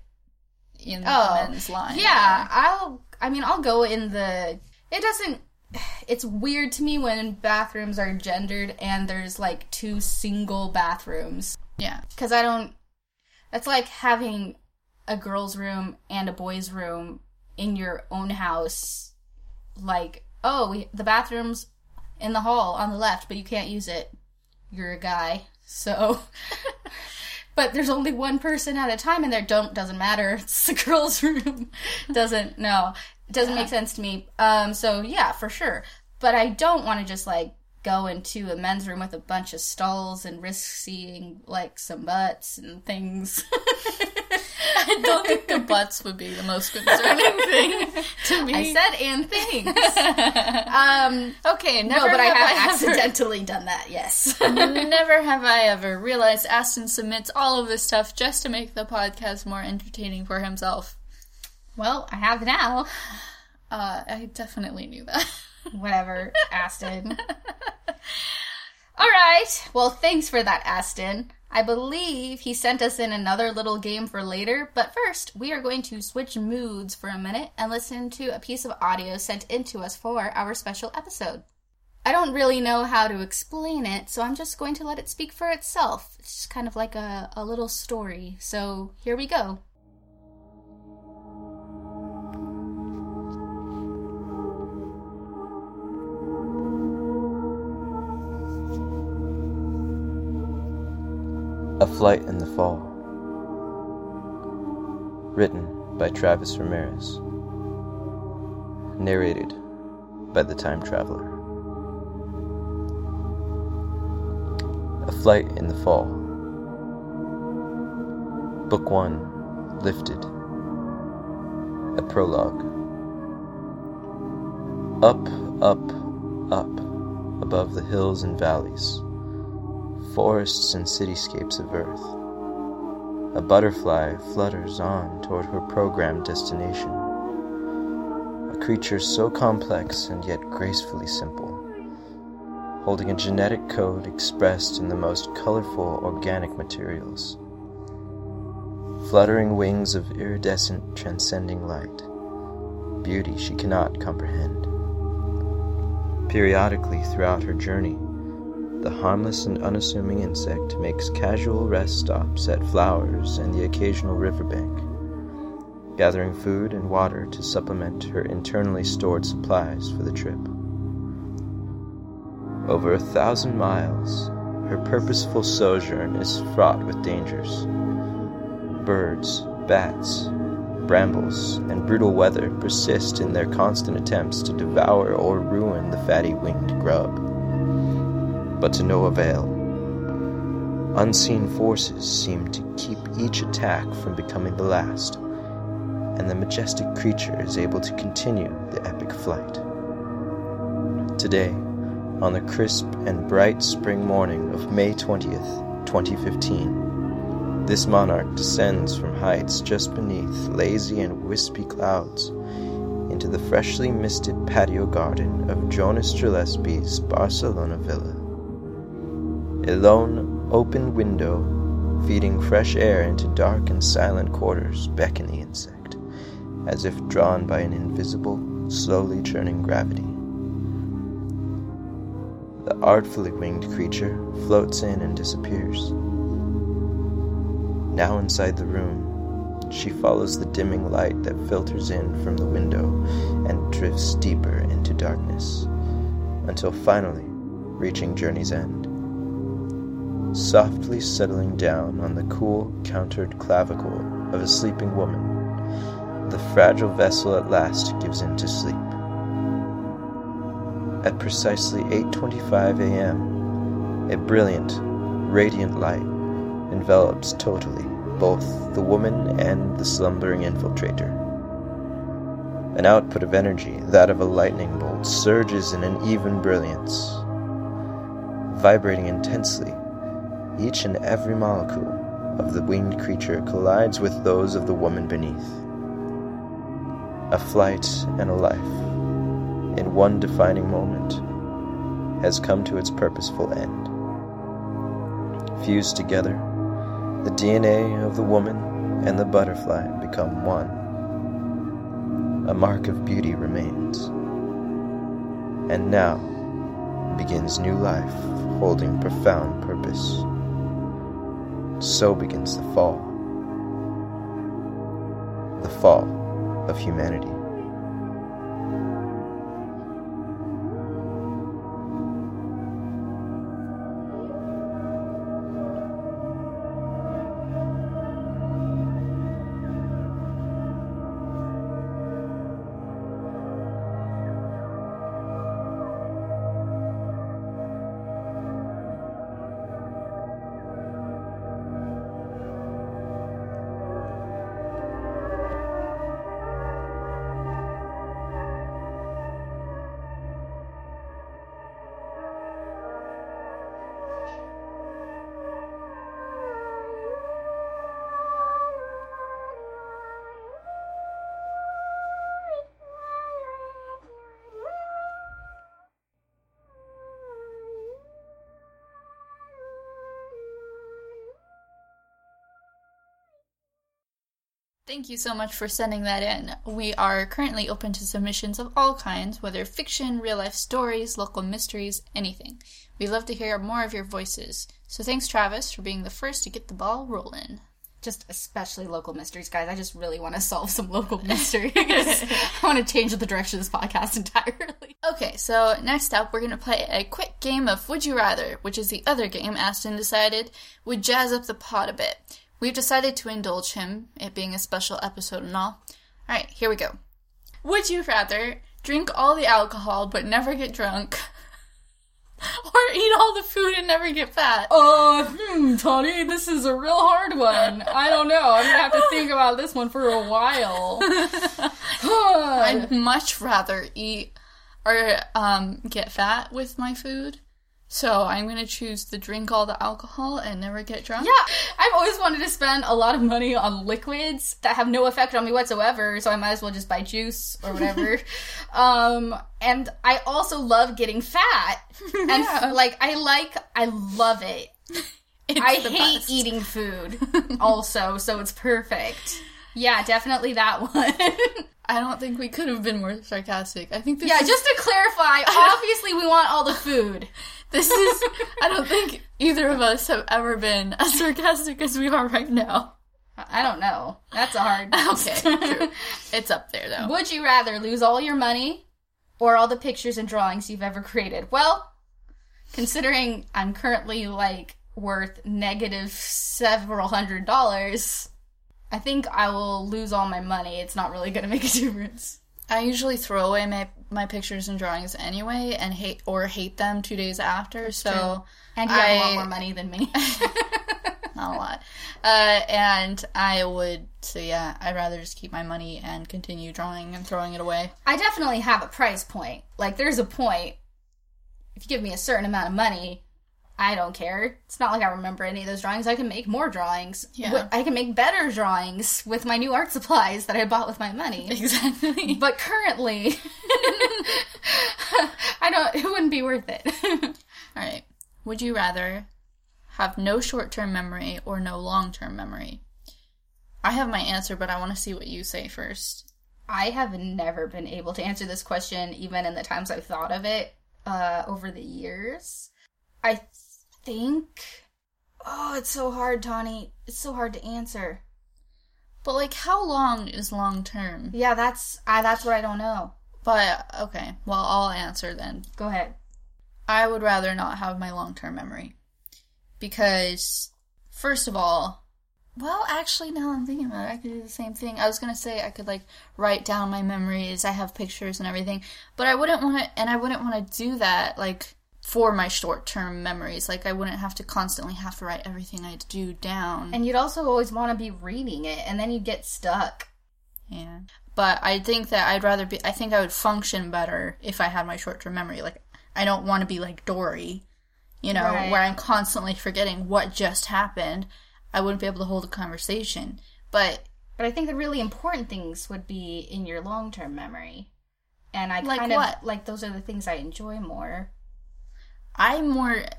in the men's line. Yeah, or... I'll go in the... It doesn't... It's weird to me when bathrooms are gendered and there's, like, two single bathrooms. Yeah. Because I don't... That's like having a girl's room and a boy's room in your own house. Like, the bathroom's in the hall on the left, but you can't use it. You're a guy, so... But there's only one person at a time in there. Doesn't matter. It's the girl's room. Doesn't make sense to me. So yeah, for sure. But I don't want to just like go into a men's room with a bunch of stalls and risk seeing like some butts and things. I don't think the butts would be the most concerning thing to me. I said and things. Okay, never. No, but I have accidentally done that, yes. Never have I ever realized Aston submits all of this stuff just to make the podcast more entertaining for himself. Well, I have now. I definitely knew that. Whatever, Aston. All right. Well, thanks for that, Aston. I believe he sent us in another little game for later, but first, we are going to switch moods for a minute and listen to a piece of audio sent in to us for our special episode. I don't really know how to explain it, so I'm just going to let it speak for itself. It's just kind of like a little story, so here we go. A Flight in the Fall. Written by Travis Ramirez. Narrated by the Time Traveler. A Flight in the Fall. Book 1. Lifted. A Prologue. Up, up, up, above the hills and valleys, forests and cityscapes of Earth. A butterfly flutters on toward her programmed destination. A creature so complex and yet gracefully simple, holding a genetic code expressed in the most colorful organic materials. Fluttering wings of iridescent, transcending light. Beauty she cannot comprehend. Periodically throughout her journey, the harmless and unassuming insect makes casual rest stops at flowers and the occasional riverbank, gathering food and water to supplement her internally stored supplies for the trip. Over 1,000 miles, her purposeful sojourn is fraught with dangers. Birds, bats, brambles, and brutal weather persist in their constant attempts to devour or ruin the fatty winged grub. But to no avail. Unseen forces seem to keep each attack from becoming the last, and the majestic creature is able to continue the epic flight. Today, on the crisp and bright spring morning of May 20th, 2015, this monarch descends from heights just beneath lazy and wispy clouds into the freshly misted patio garden of Jonas Gillespie's Barcelona villa. A lone, open window, feeding fresh air into dark and silent quarters, beckon the insect, as if drawn by an invisible, slowly churning gravity. The artfully winged creature floats in and disappears. Now inside the room, she follows the dimming light that filters in from the window and drifts deeper into darkness, until finally reaching journey's end. Softly settling down on the cool, countered clavicle of a sleeping woman, the fragile vessel at last gives in to sleep. At precisely 8:25 a.m., a brilliant, radiant light envelops totally both the woman and the slumbering infiltrator. An output of energy, that of a lightning bolt, surges in an even brilliance, vibrating intensely. Each and every molecule of the winged creature collides with those of the woman beneath. A flight and a life, in one defining moment, has come to its purposeful end. Fused together, the DNA of the woman and the butterfly become one. A mark of beauty remains. And now begins new life, holding profound purpose. So begins the fall. The fall of humanity. Thank you so much for sending that in. We are currently open to submissions of all kinds, whether fiction, real-life stories, local mysteries, anything. We'd love to hear more of your voices. So thanks, Travis, for being the first to get the ball rolling. Just especially local mysteries, guys. I just really want to solve some local mysteries. I want to change the direction of this podcast entirely. Okay, so next up, we're going to play a quick game of Would You Rather, which is the other game Aston decided would jazz up the pot a bit. We've decided to indulge him, it being a special episode and all. Alright, here we go. Would you rather drink all the alcohol but never get drunk? Or eat all the food and never get fat? Tawny, this is a real hard one. I don't know. I'm going to have to think about this one for a while. I'd much rather eat or get fat with my food. So I'm going to choose to drink all the alcohol and never get drunk. Yeah, I've always wanted to spend a lot of money on liquids that have no effect on me whatsoever, so I might as well just buy juice or whatever. And I also love getting fat. And, I love it. I hate eating food also, so it's perfect. Yeah, definitely that one. I don't think we could have been more sarcastic. I think this is... just to clarify, obviously we want all the food. This is... I don't think either of us have ever been as sarcastic as we are right now. I don't know. That's a hard... Okay, true. It's up there, though. Would you rather lose all your money or all the pictures and drawings you've ever created? Well, considering I'm currently, worth negative several $100... I think I will lose all my money. It's not really going to make a difference. I usually throw away my pictures and drawings anyway and hate them 2 days after, so... True. And you have a lot more money than me. Not a lot. And I would... So, yeah, I'd rather just keep my money and continue drawing and throwing it away. I definitely have a price point. There's a point. If you give me a certain amount of money... I don't care. It's not like I remember any of those drawings. I can make more drawings. Yeah. I can make better drawings with my new art supplies that I bought with my money. Exactly. But currently, it wouldn't be worth it. All right. Would you rather have no short-term memory or no long-term memory? I have my answer, but I want to see what you say first. I have never been able to answer this question, even in the times I've thought of it over the years. It's so hard, Tawny. It's so hard to answer. But, how long is long-term? Yeah, that's what I don't know. But, okay. Well, I'll answer then. Go ahead. I would rather not have my long-term memory. Because, first of all... Well, actually, now I'm thinking about it, I could do the same thing. I was going to say I could, write down my memories. I have pictures and everything. But I wouldn't want to do that, for my short-term memories. Like, I wouldn't have to constantly have to write everything I do down. And you'd also always want to be reading it, and then you'd get stuck. Yeah. But I think that I'd rather be... I think I would function better if I had my short-term memory. Like, I don't want to be like Dory, you know, right, where I'm constantly forgetting what just happened. I wouldn't be able to hold a conversation. But I think the really important things would be in your long-term memory. And I kind of... Like, those are the things I enjoy more. I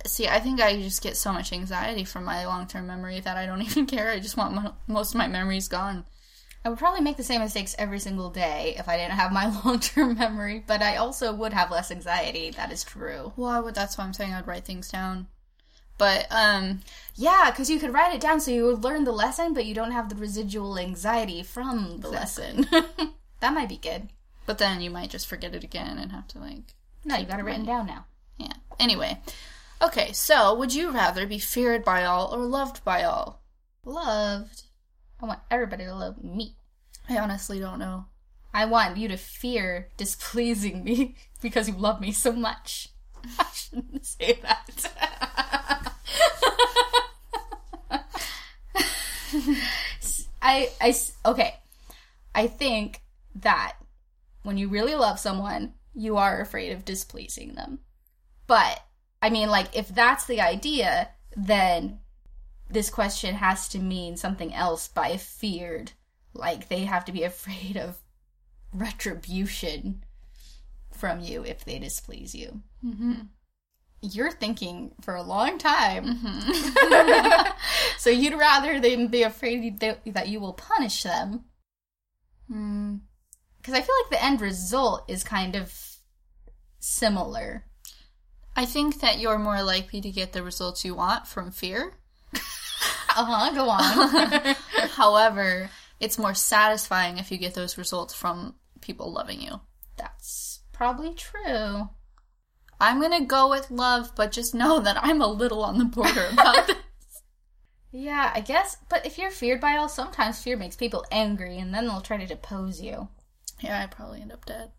think I just get so much anxiety from my long-term memory that I don't even care. I just want most of my memories gone. I would probably make the same mistakes every single day if I didn't have my long-term memory, but I also would have less anxiety. That is true. Well, that's why I'm saying I'd write things down. But, yeah, because you could write it down so you would learn the lesson, but you don't have the residual anxiety from the lesson. That might be good. But then you might just forget it again and have to, like... No, you got it written down now. Yeah. Anyway. Okay, so would you rather be feared by all or loved by all? Loved. I want everybody to love me. I honestly don't know. I want you to fear displeasing me because you love me so much. I shouldn't say that. Okay. I think that when you really love someone, you are afraid of displeasing them. But, I mean, like, if that's the idea, then this question has to mean something else by feared. Like, they have to be afraid of retribution from you if they displease you. Mm-hmm. You're thinking for a long time. Mm-hmm. So you'd rather them be afraid that you will punish them. Because I feel like the end result is kind of similar. I think that you're more likely to get the results you want from fear. Uh-huh, go on. However, it's more satisfying if you get those results from people loving you. That's probably true. I'm going to go with love, but just know that I'm a little on the border about this. Yeah, I guess. But if you're feared by all, sometimes fear makes people angry, and then they'll try to depose you. Yeah, I'd probably end up dead.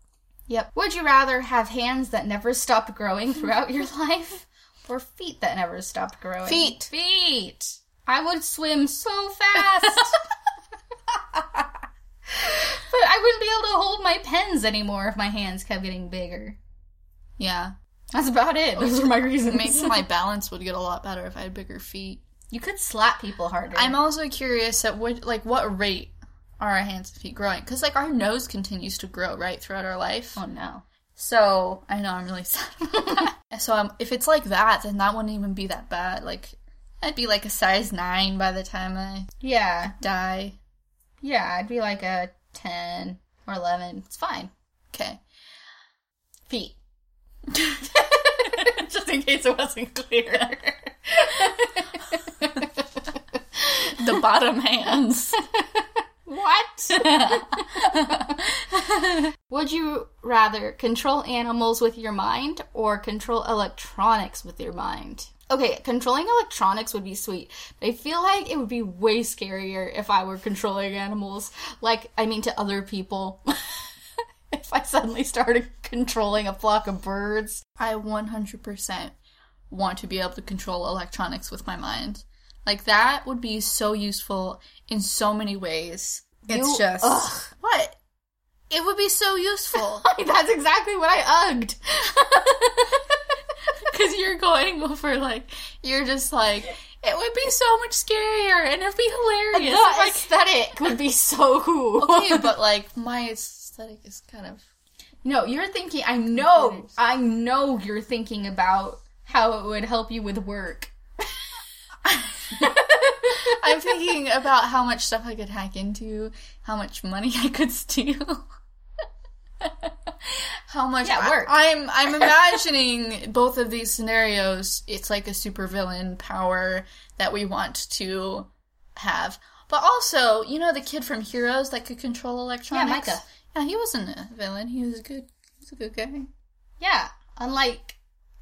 Yep. Would you rather have hands that never stopped growing throughout your life, or feet that never stopped growing? Feet! I would swim so fast! But I wouldn't be able to hold my pens anymore if my hands kept getting bigger. Yeah. That's about it. Those are my reasons. Maybe my balance would get a lot better if I had bigger feet. You could slap people harder. I'm also curious at what rate are our hands and feet growing? Because, like, our nose continues to grow, right, throughout our life. Oh, no. So, I know, I'm really sad about that. So, if it's like that, then that wouldn't even be that bad. Like, I'd be, like, a size 9 by the time I die. Yeah, I'd be, like, a 10 or 11. It's fine. Okay. Feet. Just in case it wasn't clear. The bottom hands. What? Would you rather control animals with your mind or control electronics with your mind? Okay, controlling electronics would be sweet, but I feel like it would be way scarier if I were controlling animals. Like, I mean, to other people. If I suddenly started controlling a flock of birds. I 100% want to be able to control electronics with my mind. Like, that would be so useful in so many ways. What? It would be so useful. That's exactly what I ugged. Because you're going over, like, you're just like, it would be so much scarier, and it'd be hilarious. The aesthetic would be so cool. Okay, but, like, my aesthetic is kind of... No, you're thinking, I know you're thinking about how it would help you with work. I'm thinking about how much stuff I could hack into, how much money I could steal, how much work. I'm imagining both of these scenarios. It's like a supervillain power that we want to have, but also, you know, the kid from Heroes that could control electronics. Yeah, Micah. Yeah, he wasn't a villain. He was a good guy. Yeah, unlike.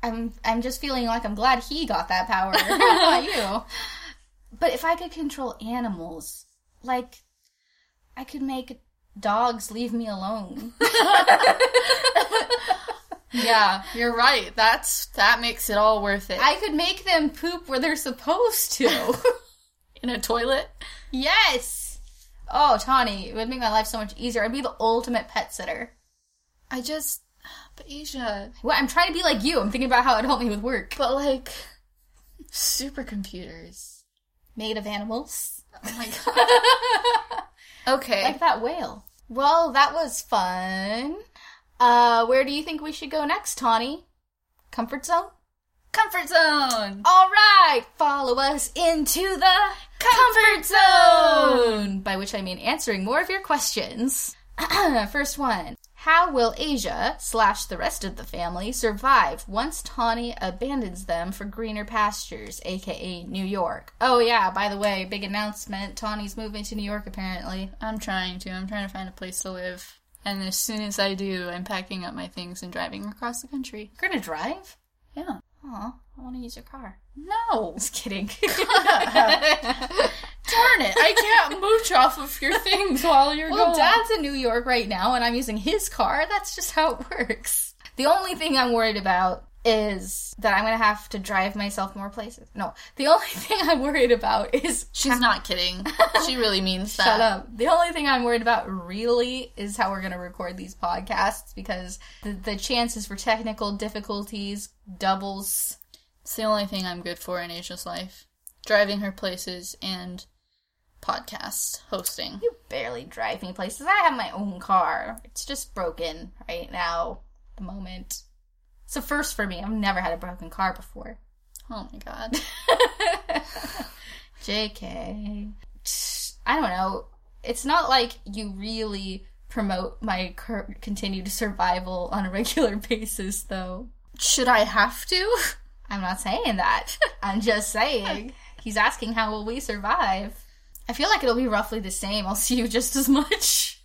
I'm just feeling like I'm glad he got that power. Not you. But if I could control animals, like, I could make dogs leave me alone. Yeah, you're right. That makes it all worth it. I could make them poop where they're supposed to. In a toilet? Yes! Oh, Tawny, it would make my life so much easier. I'd be the ultimate pet sitter. But Asia... What? I'm trying to be like you. I'm thinking about how it'd help me with work. But, supercomputers. Made of animals. Oh, my God. Okay. Like that whale. Well, that was fun. Where do you think we should go next, Tawny? Comfort zone? Comfort zone! All right! Follow us into the comfort zone! By which I mean answering more of your questions. First one. How will Asia / the rest of the family survive once Tawny abandons them for greener pastures, a.k.a. New York? Oh, yeah, by the way, big announcement. Tawny's moving to New York, apparently. I'm trying to find a place to live. And as soon as I do, I'm packing up my things and driving across the country. You're gonna drive? Yeah. Aw, I want to use your car. No! Just kidding. Darn it, I can't mooch off of your things while you're going. Well, Dad's in New York right now, and I'm using his car. That's just how it works. The only thing I'm worried about is that I'm going to have to drive myself more places. No, the only thing I'm worried about is... She's not kidding. She really means that. Shut up. The only thing I'm worried about, really, is how we're going to record these podcasts, because the chances for technical difficulties doubles. It's the only thing I'm good for in Asia's life. Driving her places and... podcast hosting. You barely drive me places. I have my own car. It's just broken right now, at the moment. It's a first for me. I've never had a broken car before. Oh my God. JK. I don't know. It's not like you really promote my continued survival on a regular basis, though. Should I have to? I'm not saying that. I'm just saying. He's asking how will we survive. I feel like it'll be roughly the same. I'll see you just as much.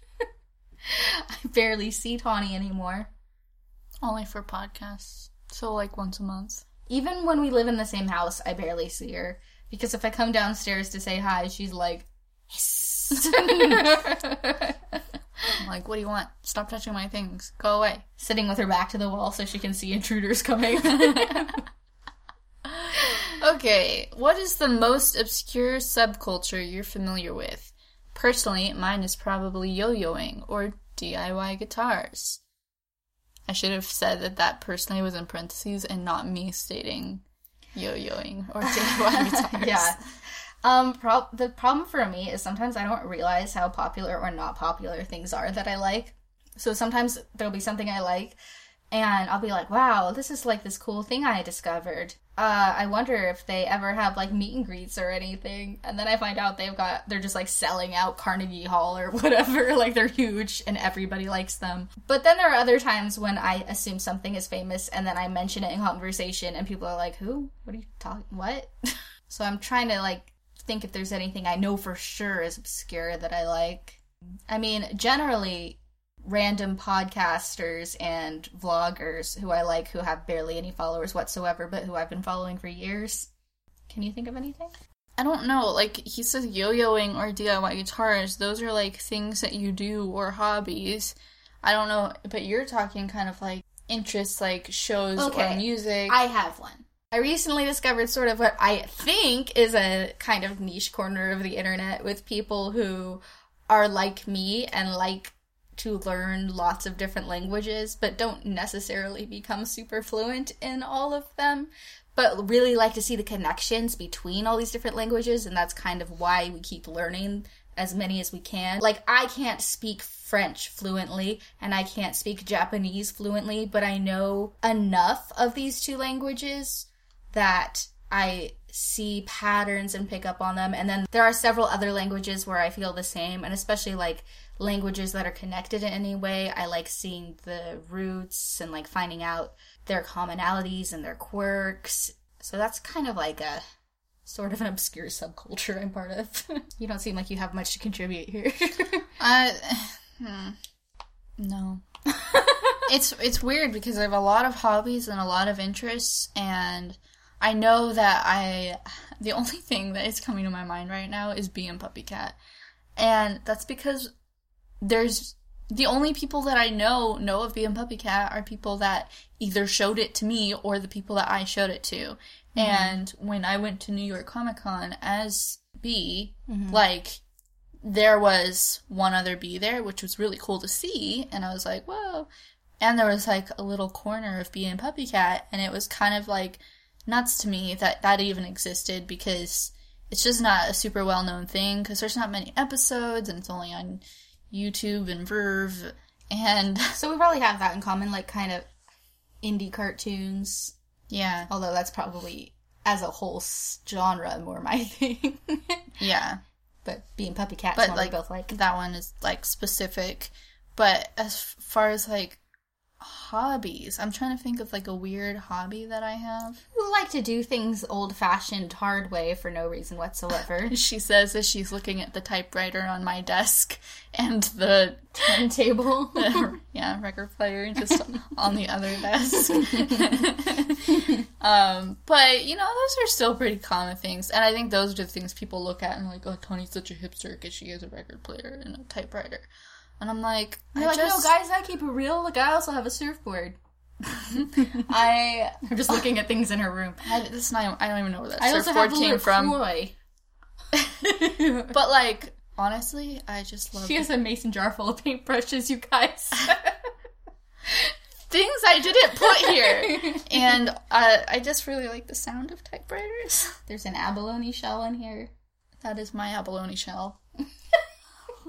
I barely see Tawny anymore. Only for podcasts. So, once a month. Even when we live in the same house, I barely see her. Because if I come downstairs to say hi, she's like, hiss. I'm like, what do you want? Stop touching my things. Go away. Sitting with her back to the wall so she can see intruders coming. Okay, what is the most obscure subculture you're familiar with? Personally, mine is probably yo-yoing or DIY guitars. I should have said that personally was in parentheses and not me stating yo-yoing or DIY guitars. Yeah. The problem for me is sometimes I don't realize how popular or not popular things are that I like. So sometimes there'll be something I like, and I'll be like, wow, this is this cool thing I discovered. I wonder if they ever have, meet and greets or anything. And then I find out they're just, selling out Carnegie Hall or whatever. They're huge and everybody likes them. But then there are other times when I assume something is famous and then I mention it in conversation and people are like, who? What are you what? So I'm trying to, think if there's anything I know for sure is obscure that I like. I mean, generally... random podcasters and vloggers who I like who have barely any followers whatsoever, but who I've been following for years. Can you think of anything? I don't know. He says yo-yoing or DIY guitars. Those are, things that you do or hobbies. I don't know, but you're talking kind of, interests, shows or music. I have one. I recently discovered sort of what I think is a kind of niche corner of the internet with people who are like me and to learn lots of different languages, but don't necessarily become super fluent in all of them, but really like to see the connections between all these different languages, and that's kind of why we keep learning as many as we can. I can't speak French fluently, and I can't speak Japanese fluently, but I know enough of these two languages that I see patterns and pick up on them, and then there are several other languages where I feel the same, and especially, languages that are connected in any way. I like seeing the roots and finding out their commonalities and their quirks. So that's kind of a sort of an obscure subculture I'm part of. You don't seem like you have much to contribute here. No. It's weird because I have a lot of hobbies and a lot of interests, and I know that the only thing that is coming to my mind right now is Bee and Puppycat. And that's because there's the only people that I know of Bee and Puppycat are people that either showed it to me or the people that I showed it to. Mm-hmm. And when I went to New York Comic Con as Bee, mm-hmm. like, there was one other Bee there, which was really cool to see. And I was like, whoa. And there was, like, a little corner of Bee and Puppycat. And it was kind of, like, nuts to me that that even existed, because it's just not a super well-known thing, because there's not many episodes, and it's only on YouTube and Verve, and... So we probably have that in common, like, kind of indie cartoons. Yeah. Although that's probably, as a whole genre, more my thing. Yeah. But Bee and Puppycat is one we both like. That one is, like, specific. But as far as, like, hobbies, I'm trying to think of, like, a weird hobby that I have. You like to do things old-fashioned, hard way for no reason whatsoever. She says as she's looking at the typewriter on my desk and the turntable. Yeah, record player just on the other desk. But, you know, those are still pretty common things. And I think those are the things people look at and are like, oh, Tony's such a hipster because she has a record player and a typewriter. And I'm like, no, guys, I keep it real. Look, I also have a surfboard. I'm just looking at things in her room. I don't even know where that surfboard came from. I also have a little Troy. But, like, honestly, I just love... She has a mason jar full of paintbrushes, you guys. Things I didn't put here. And I just really like the sound of typewriters. There's an abalone shell in here. That is my abalone shell.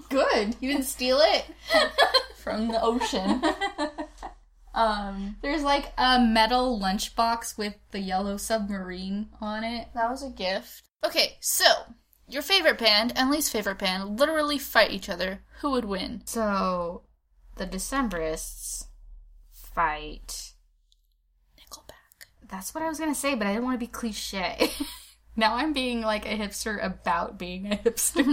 Good. You didn't steal it? From the ocean. There's, like, a metal lunchbox with the yellow submarine on it. That was a gift. Okay, so, your favorite band and least favorite band literally fight each other. Who would win? So, the Decemberists fight... Nickelback. That's what I was gonna say, but I didn't want to be cliché. Now I'm being, like, a hipster about being a hipster.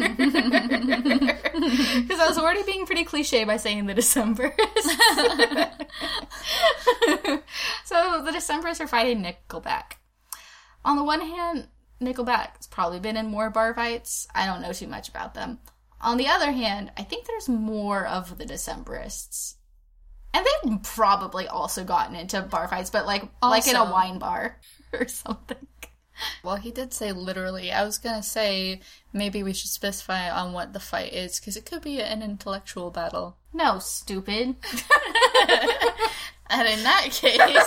Because I was already being pretty cliche by saying the Decemberists. So the Decemberists are fighting Nickelback. On the one hand, Nickelback has probably been in more bar fights. I don't know too much about them. On the other hand, I think there's more of the Decemberists. And they've probably also gotten into bar fights, but, like, also, like in a wine bar or something. Well, he did say literally. I was going to say maybe we should specify on what the fight is, because it could be an intellectual battle. No, stupid. And in that case...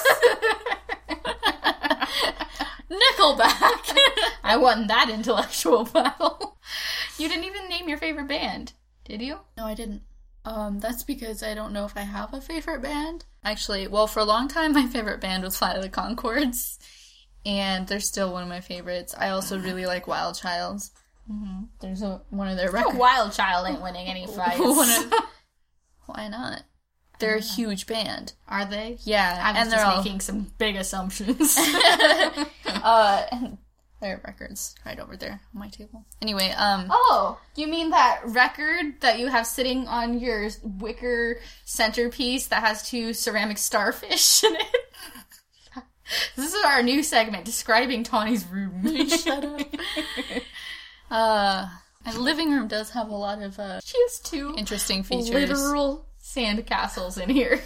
Nickelback! I won that intellectual battle. You didn't even name your favorite band, did you? No, I didn't. That's because I don't know if I have a favorite band. Actually, well, for a long time, my favorite band was Flight of the Conchords. And they're still one of my favorites. I also really like Wild Childs. Mm-hmm. There's one of their records. No, Wild Child ain't winning any fights. Why not? They're a huge band. Are they? Yeah. I'm making some big assumptions. And their record's right over there on my table. Anyway, Oh, you mean that record that you have sitting on your wicker centerpiece that has two ceramic starfish in it? This is our new segment, describing Tawny's room. Shut up. My living room does have a lot of she has two interesting features. Literal sand castles in here.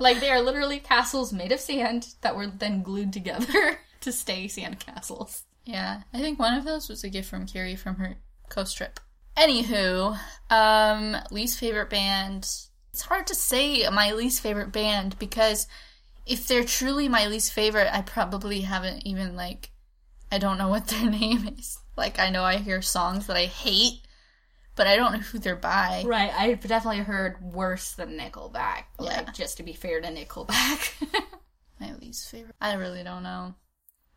Like, they are literally castles made of sand that were then glued together to stay sand castles. Yeah, I think one of those was a gift from Carrie from her coast trip. Anywho, least favorite band. It's hard to say my least favorite band, because... if they're truly my least favorite, I probably haven't even, like... I don't know what their name is. Like, I know I hear songs that I hate, but I don't know who they're by. Right, I've definitely heard worse than Nickelback. Yeah. Like, just to be fair to Nickelback. My least favorite. I really don't know.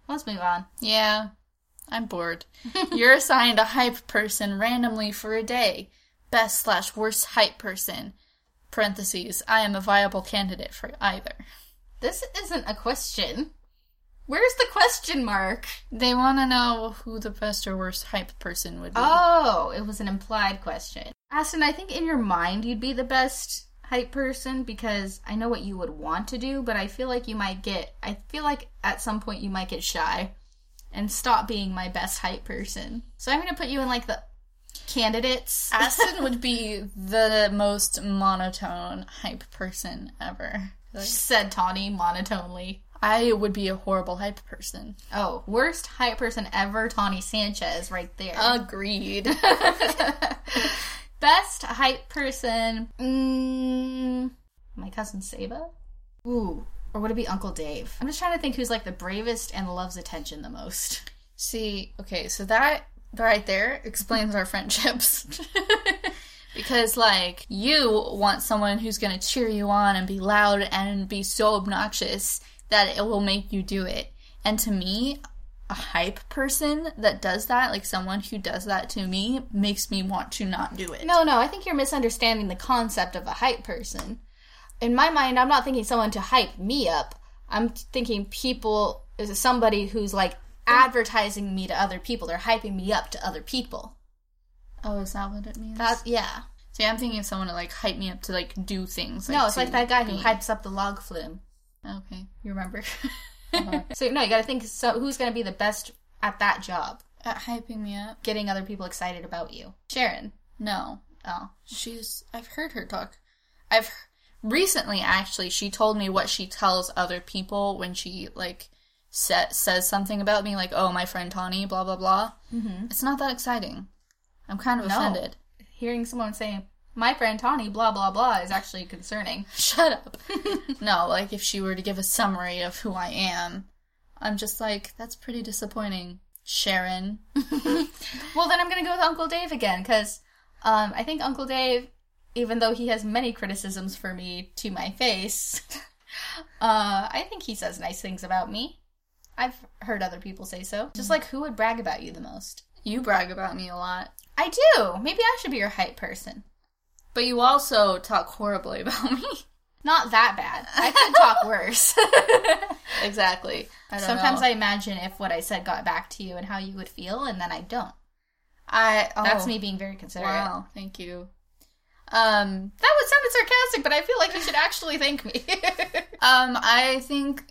Let's move on. Yeah. I'm bored. You're assigned a hype person randomly for a day. Best/worst hype person. Parentheses. I am a viable candidate for either. This isn't a question. Where's the question mark? They want to know who the best or worst hype person would be. Oh, it was an implied question. Aston, I think in your mind you'd be the best hype person, because I know what you would want to do, but I feel like at some point you might get shy and stop being my best hype person. So I'm going to put you in, like, the candidates. Aston would be the most monotone hype person ever. Like, she said Tawny monotonely. I would be a horrible hype person. Oh, worst hype person ever, Tawny Sanchez, right there. Agreed. Best hype person, my cousin Saba? Ooh, or would it be Uncle Dave? I'm just trying to think who's like the bravest and loves attention the most. See, okay, so that right there explains our friendships. Because, like, you want someone who's going to cheer you on and be loud and be so obnoxious that it will make you do it. And to me, a hype person that does that, like someone who does that to me, makes me want to not do it. No, I think you're misunderstanding the concept of a hype person. In my mind, I'm not thinking someone to hype me up. I'm thinking people, is somebody who's, like, advertising me to other people. They're hyping me up to other people. Oh, is that what it means? Yeah. See, I'm thinking of someone to, like, hype me up to, like, do things. Like, no, it's like that guy who hypes up the log flume. Okay. You remember? So, no, you gotta think, so who's gonna be the best at that job? At hyping me up? Getting other people excited about you. Sharon. No. Oh. I've heard her talk. Recently, actually, she told me what she tells other people when she, like, says something about me, like, oh, my friend Tawny, blah, blah, blah. Mm-hmm. It's not that exciting. I'm kind of offended. Hearing someone say, my friend Tawny, blah, blah, blah, is actually concerning. Shut up. No, like, if she were to give a summary of who I am, I'm just like, that's pretty disappointing, Sharon. Well, then I'm going to go with Uncle Dave again, because I think Uncle Dave, even though he has many criticisms for me to my face, I think he says nice things about me. I've heard other people say so. Just like, who would brag about you the most? You brag about me a lot. I do. Maybe I should be your hype person. But you also talk horribly about me. Not that bad. I could talk worse. Exactly. Sometimes I imagine if what I said got back to you and how you would feel, and then I don't. That's me being very considerate. Wow, thank you. That would sound sarcastic, but I feel like you should actually thank me. I think,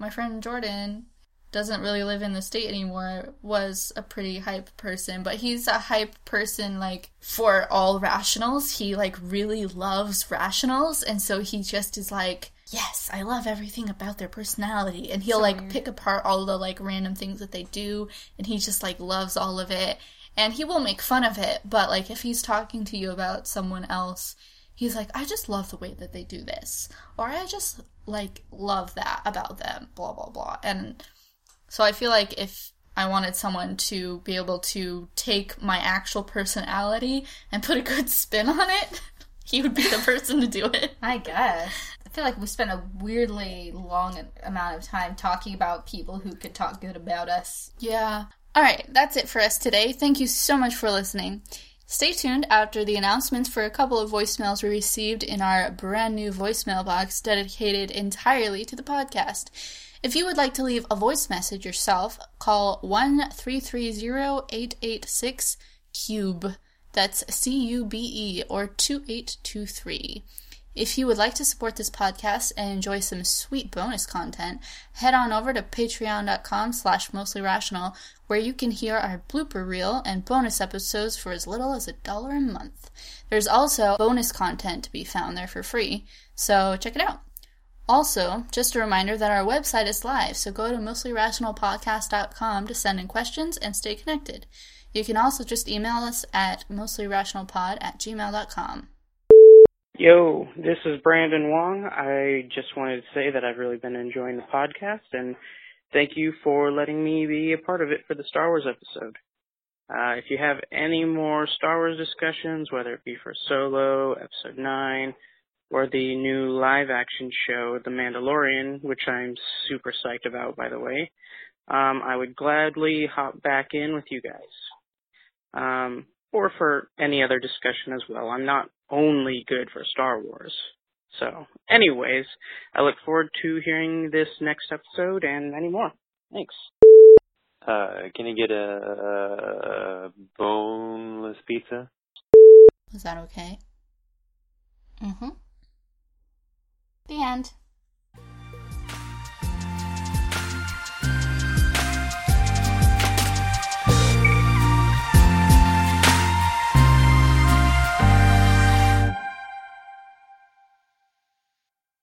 my friend Jordan doesn't really live in the state anymore, was a pretty hype person, but he's a hype person, like, for all rationals. He, like, really loves rationals, and so he just is like, yes, I love everything about their personality, and he'll, like, pick apart all the, like, random things that they do, and he just, like, loves all of it, and he will make fun of it, but, like, if he's talking to you about someone else, he's like, I just love the way that they do this, or I just, like, love that about them, blah, blah, blah, and so I feel like if I wanted someone to be able to take my actual personality and put a good spin on it, he would be the person to do it. I guess. I feel like we spent a weirdly long amount of time talking about people who could talk good about us. Yeah. All right, that's it for us today. Thank you so much for listening. Stay tuned after the announcements for a couple of voicemails we received in our brand new voicemail box dedicated entirely to the podcast. If you would like to leave a voice message yourself, call 1-330-886-CUBE, that's C-U-B-E, or 2823. If you would like to support this podcast and enjoy some sweet bonus content, head on over to patreon.com/mostlyrational, where you can hear our blooper reel and bonus episodes for as little as $1 a month. There's also bonus content to be found there for free, so check it out. Also, just a reminder that our website is live, so go to mostlyrationalpodcast.com to send in questions and stay connected. You can also just email us at mostlyrationalpod@gmail.com. Yo, this is Brandon Wong. I just wanted to say that I've really been enjoying the podcast, and thank you for letting me be a part of it for the Star Wars episode. If you have any more Star Wars discussions, whether it be for Solo, Episode 9, or the new live-action show, The Mandalorian, which I'm super psyched about, by the way, I would gladly hop back in with you guys. Or for any other discussion as well. I'm not only good for Star Wars. So, anyways, I look forward to hearing this next episode and many more. Thanks. Can I get a boneless pizza? Is that okay? Mm-hmm. The end.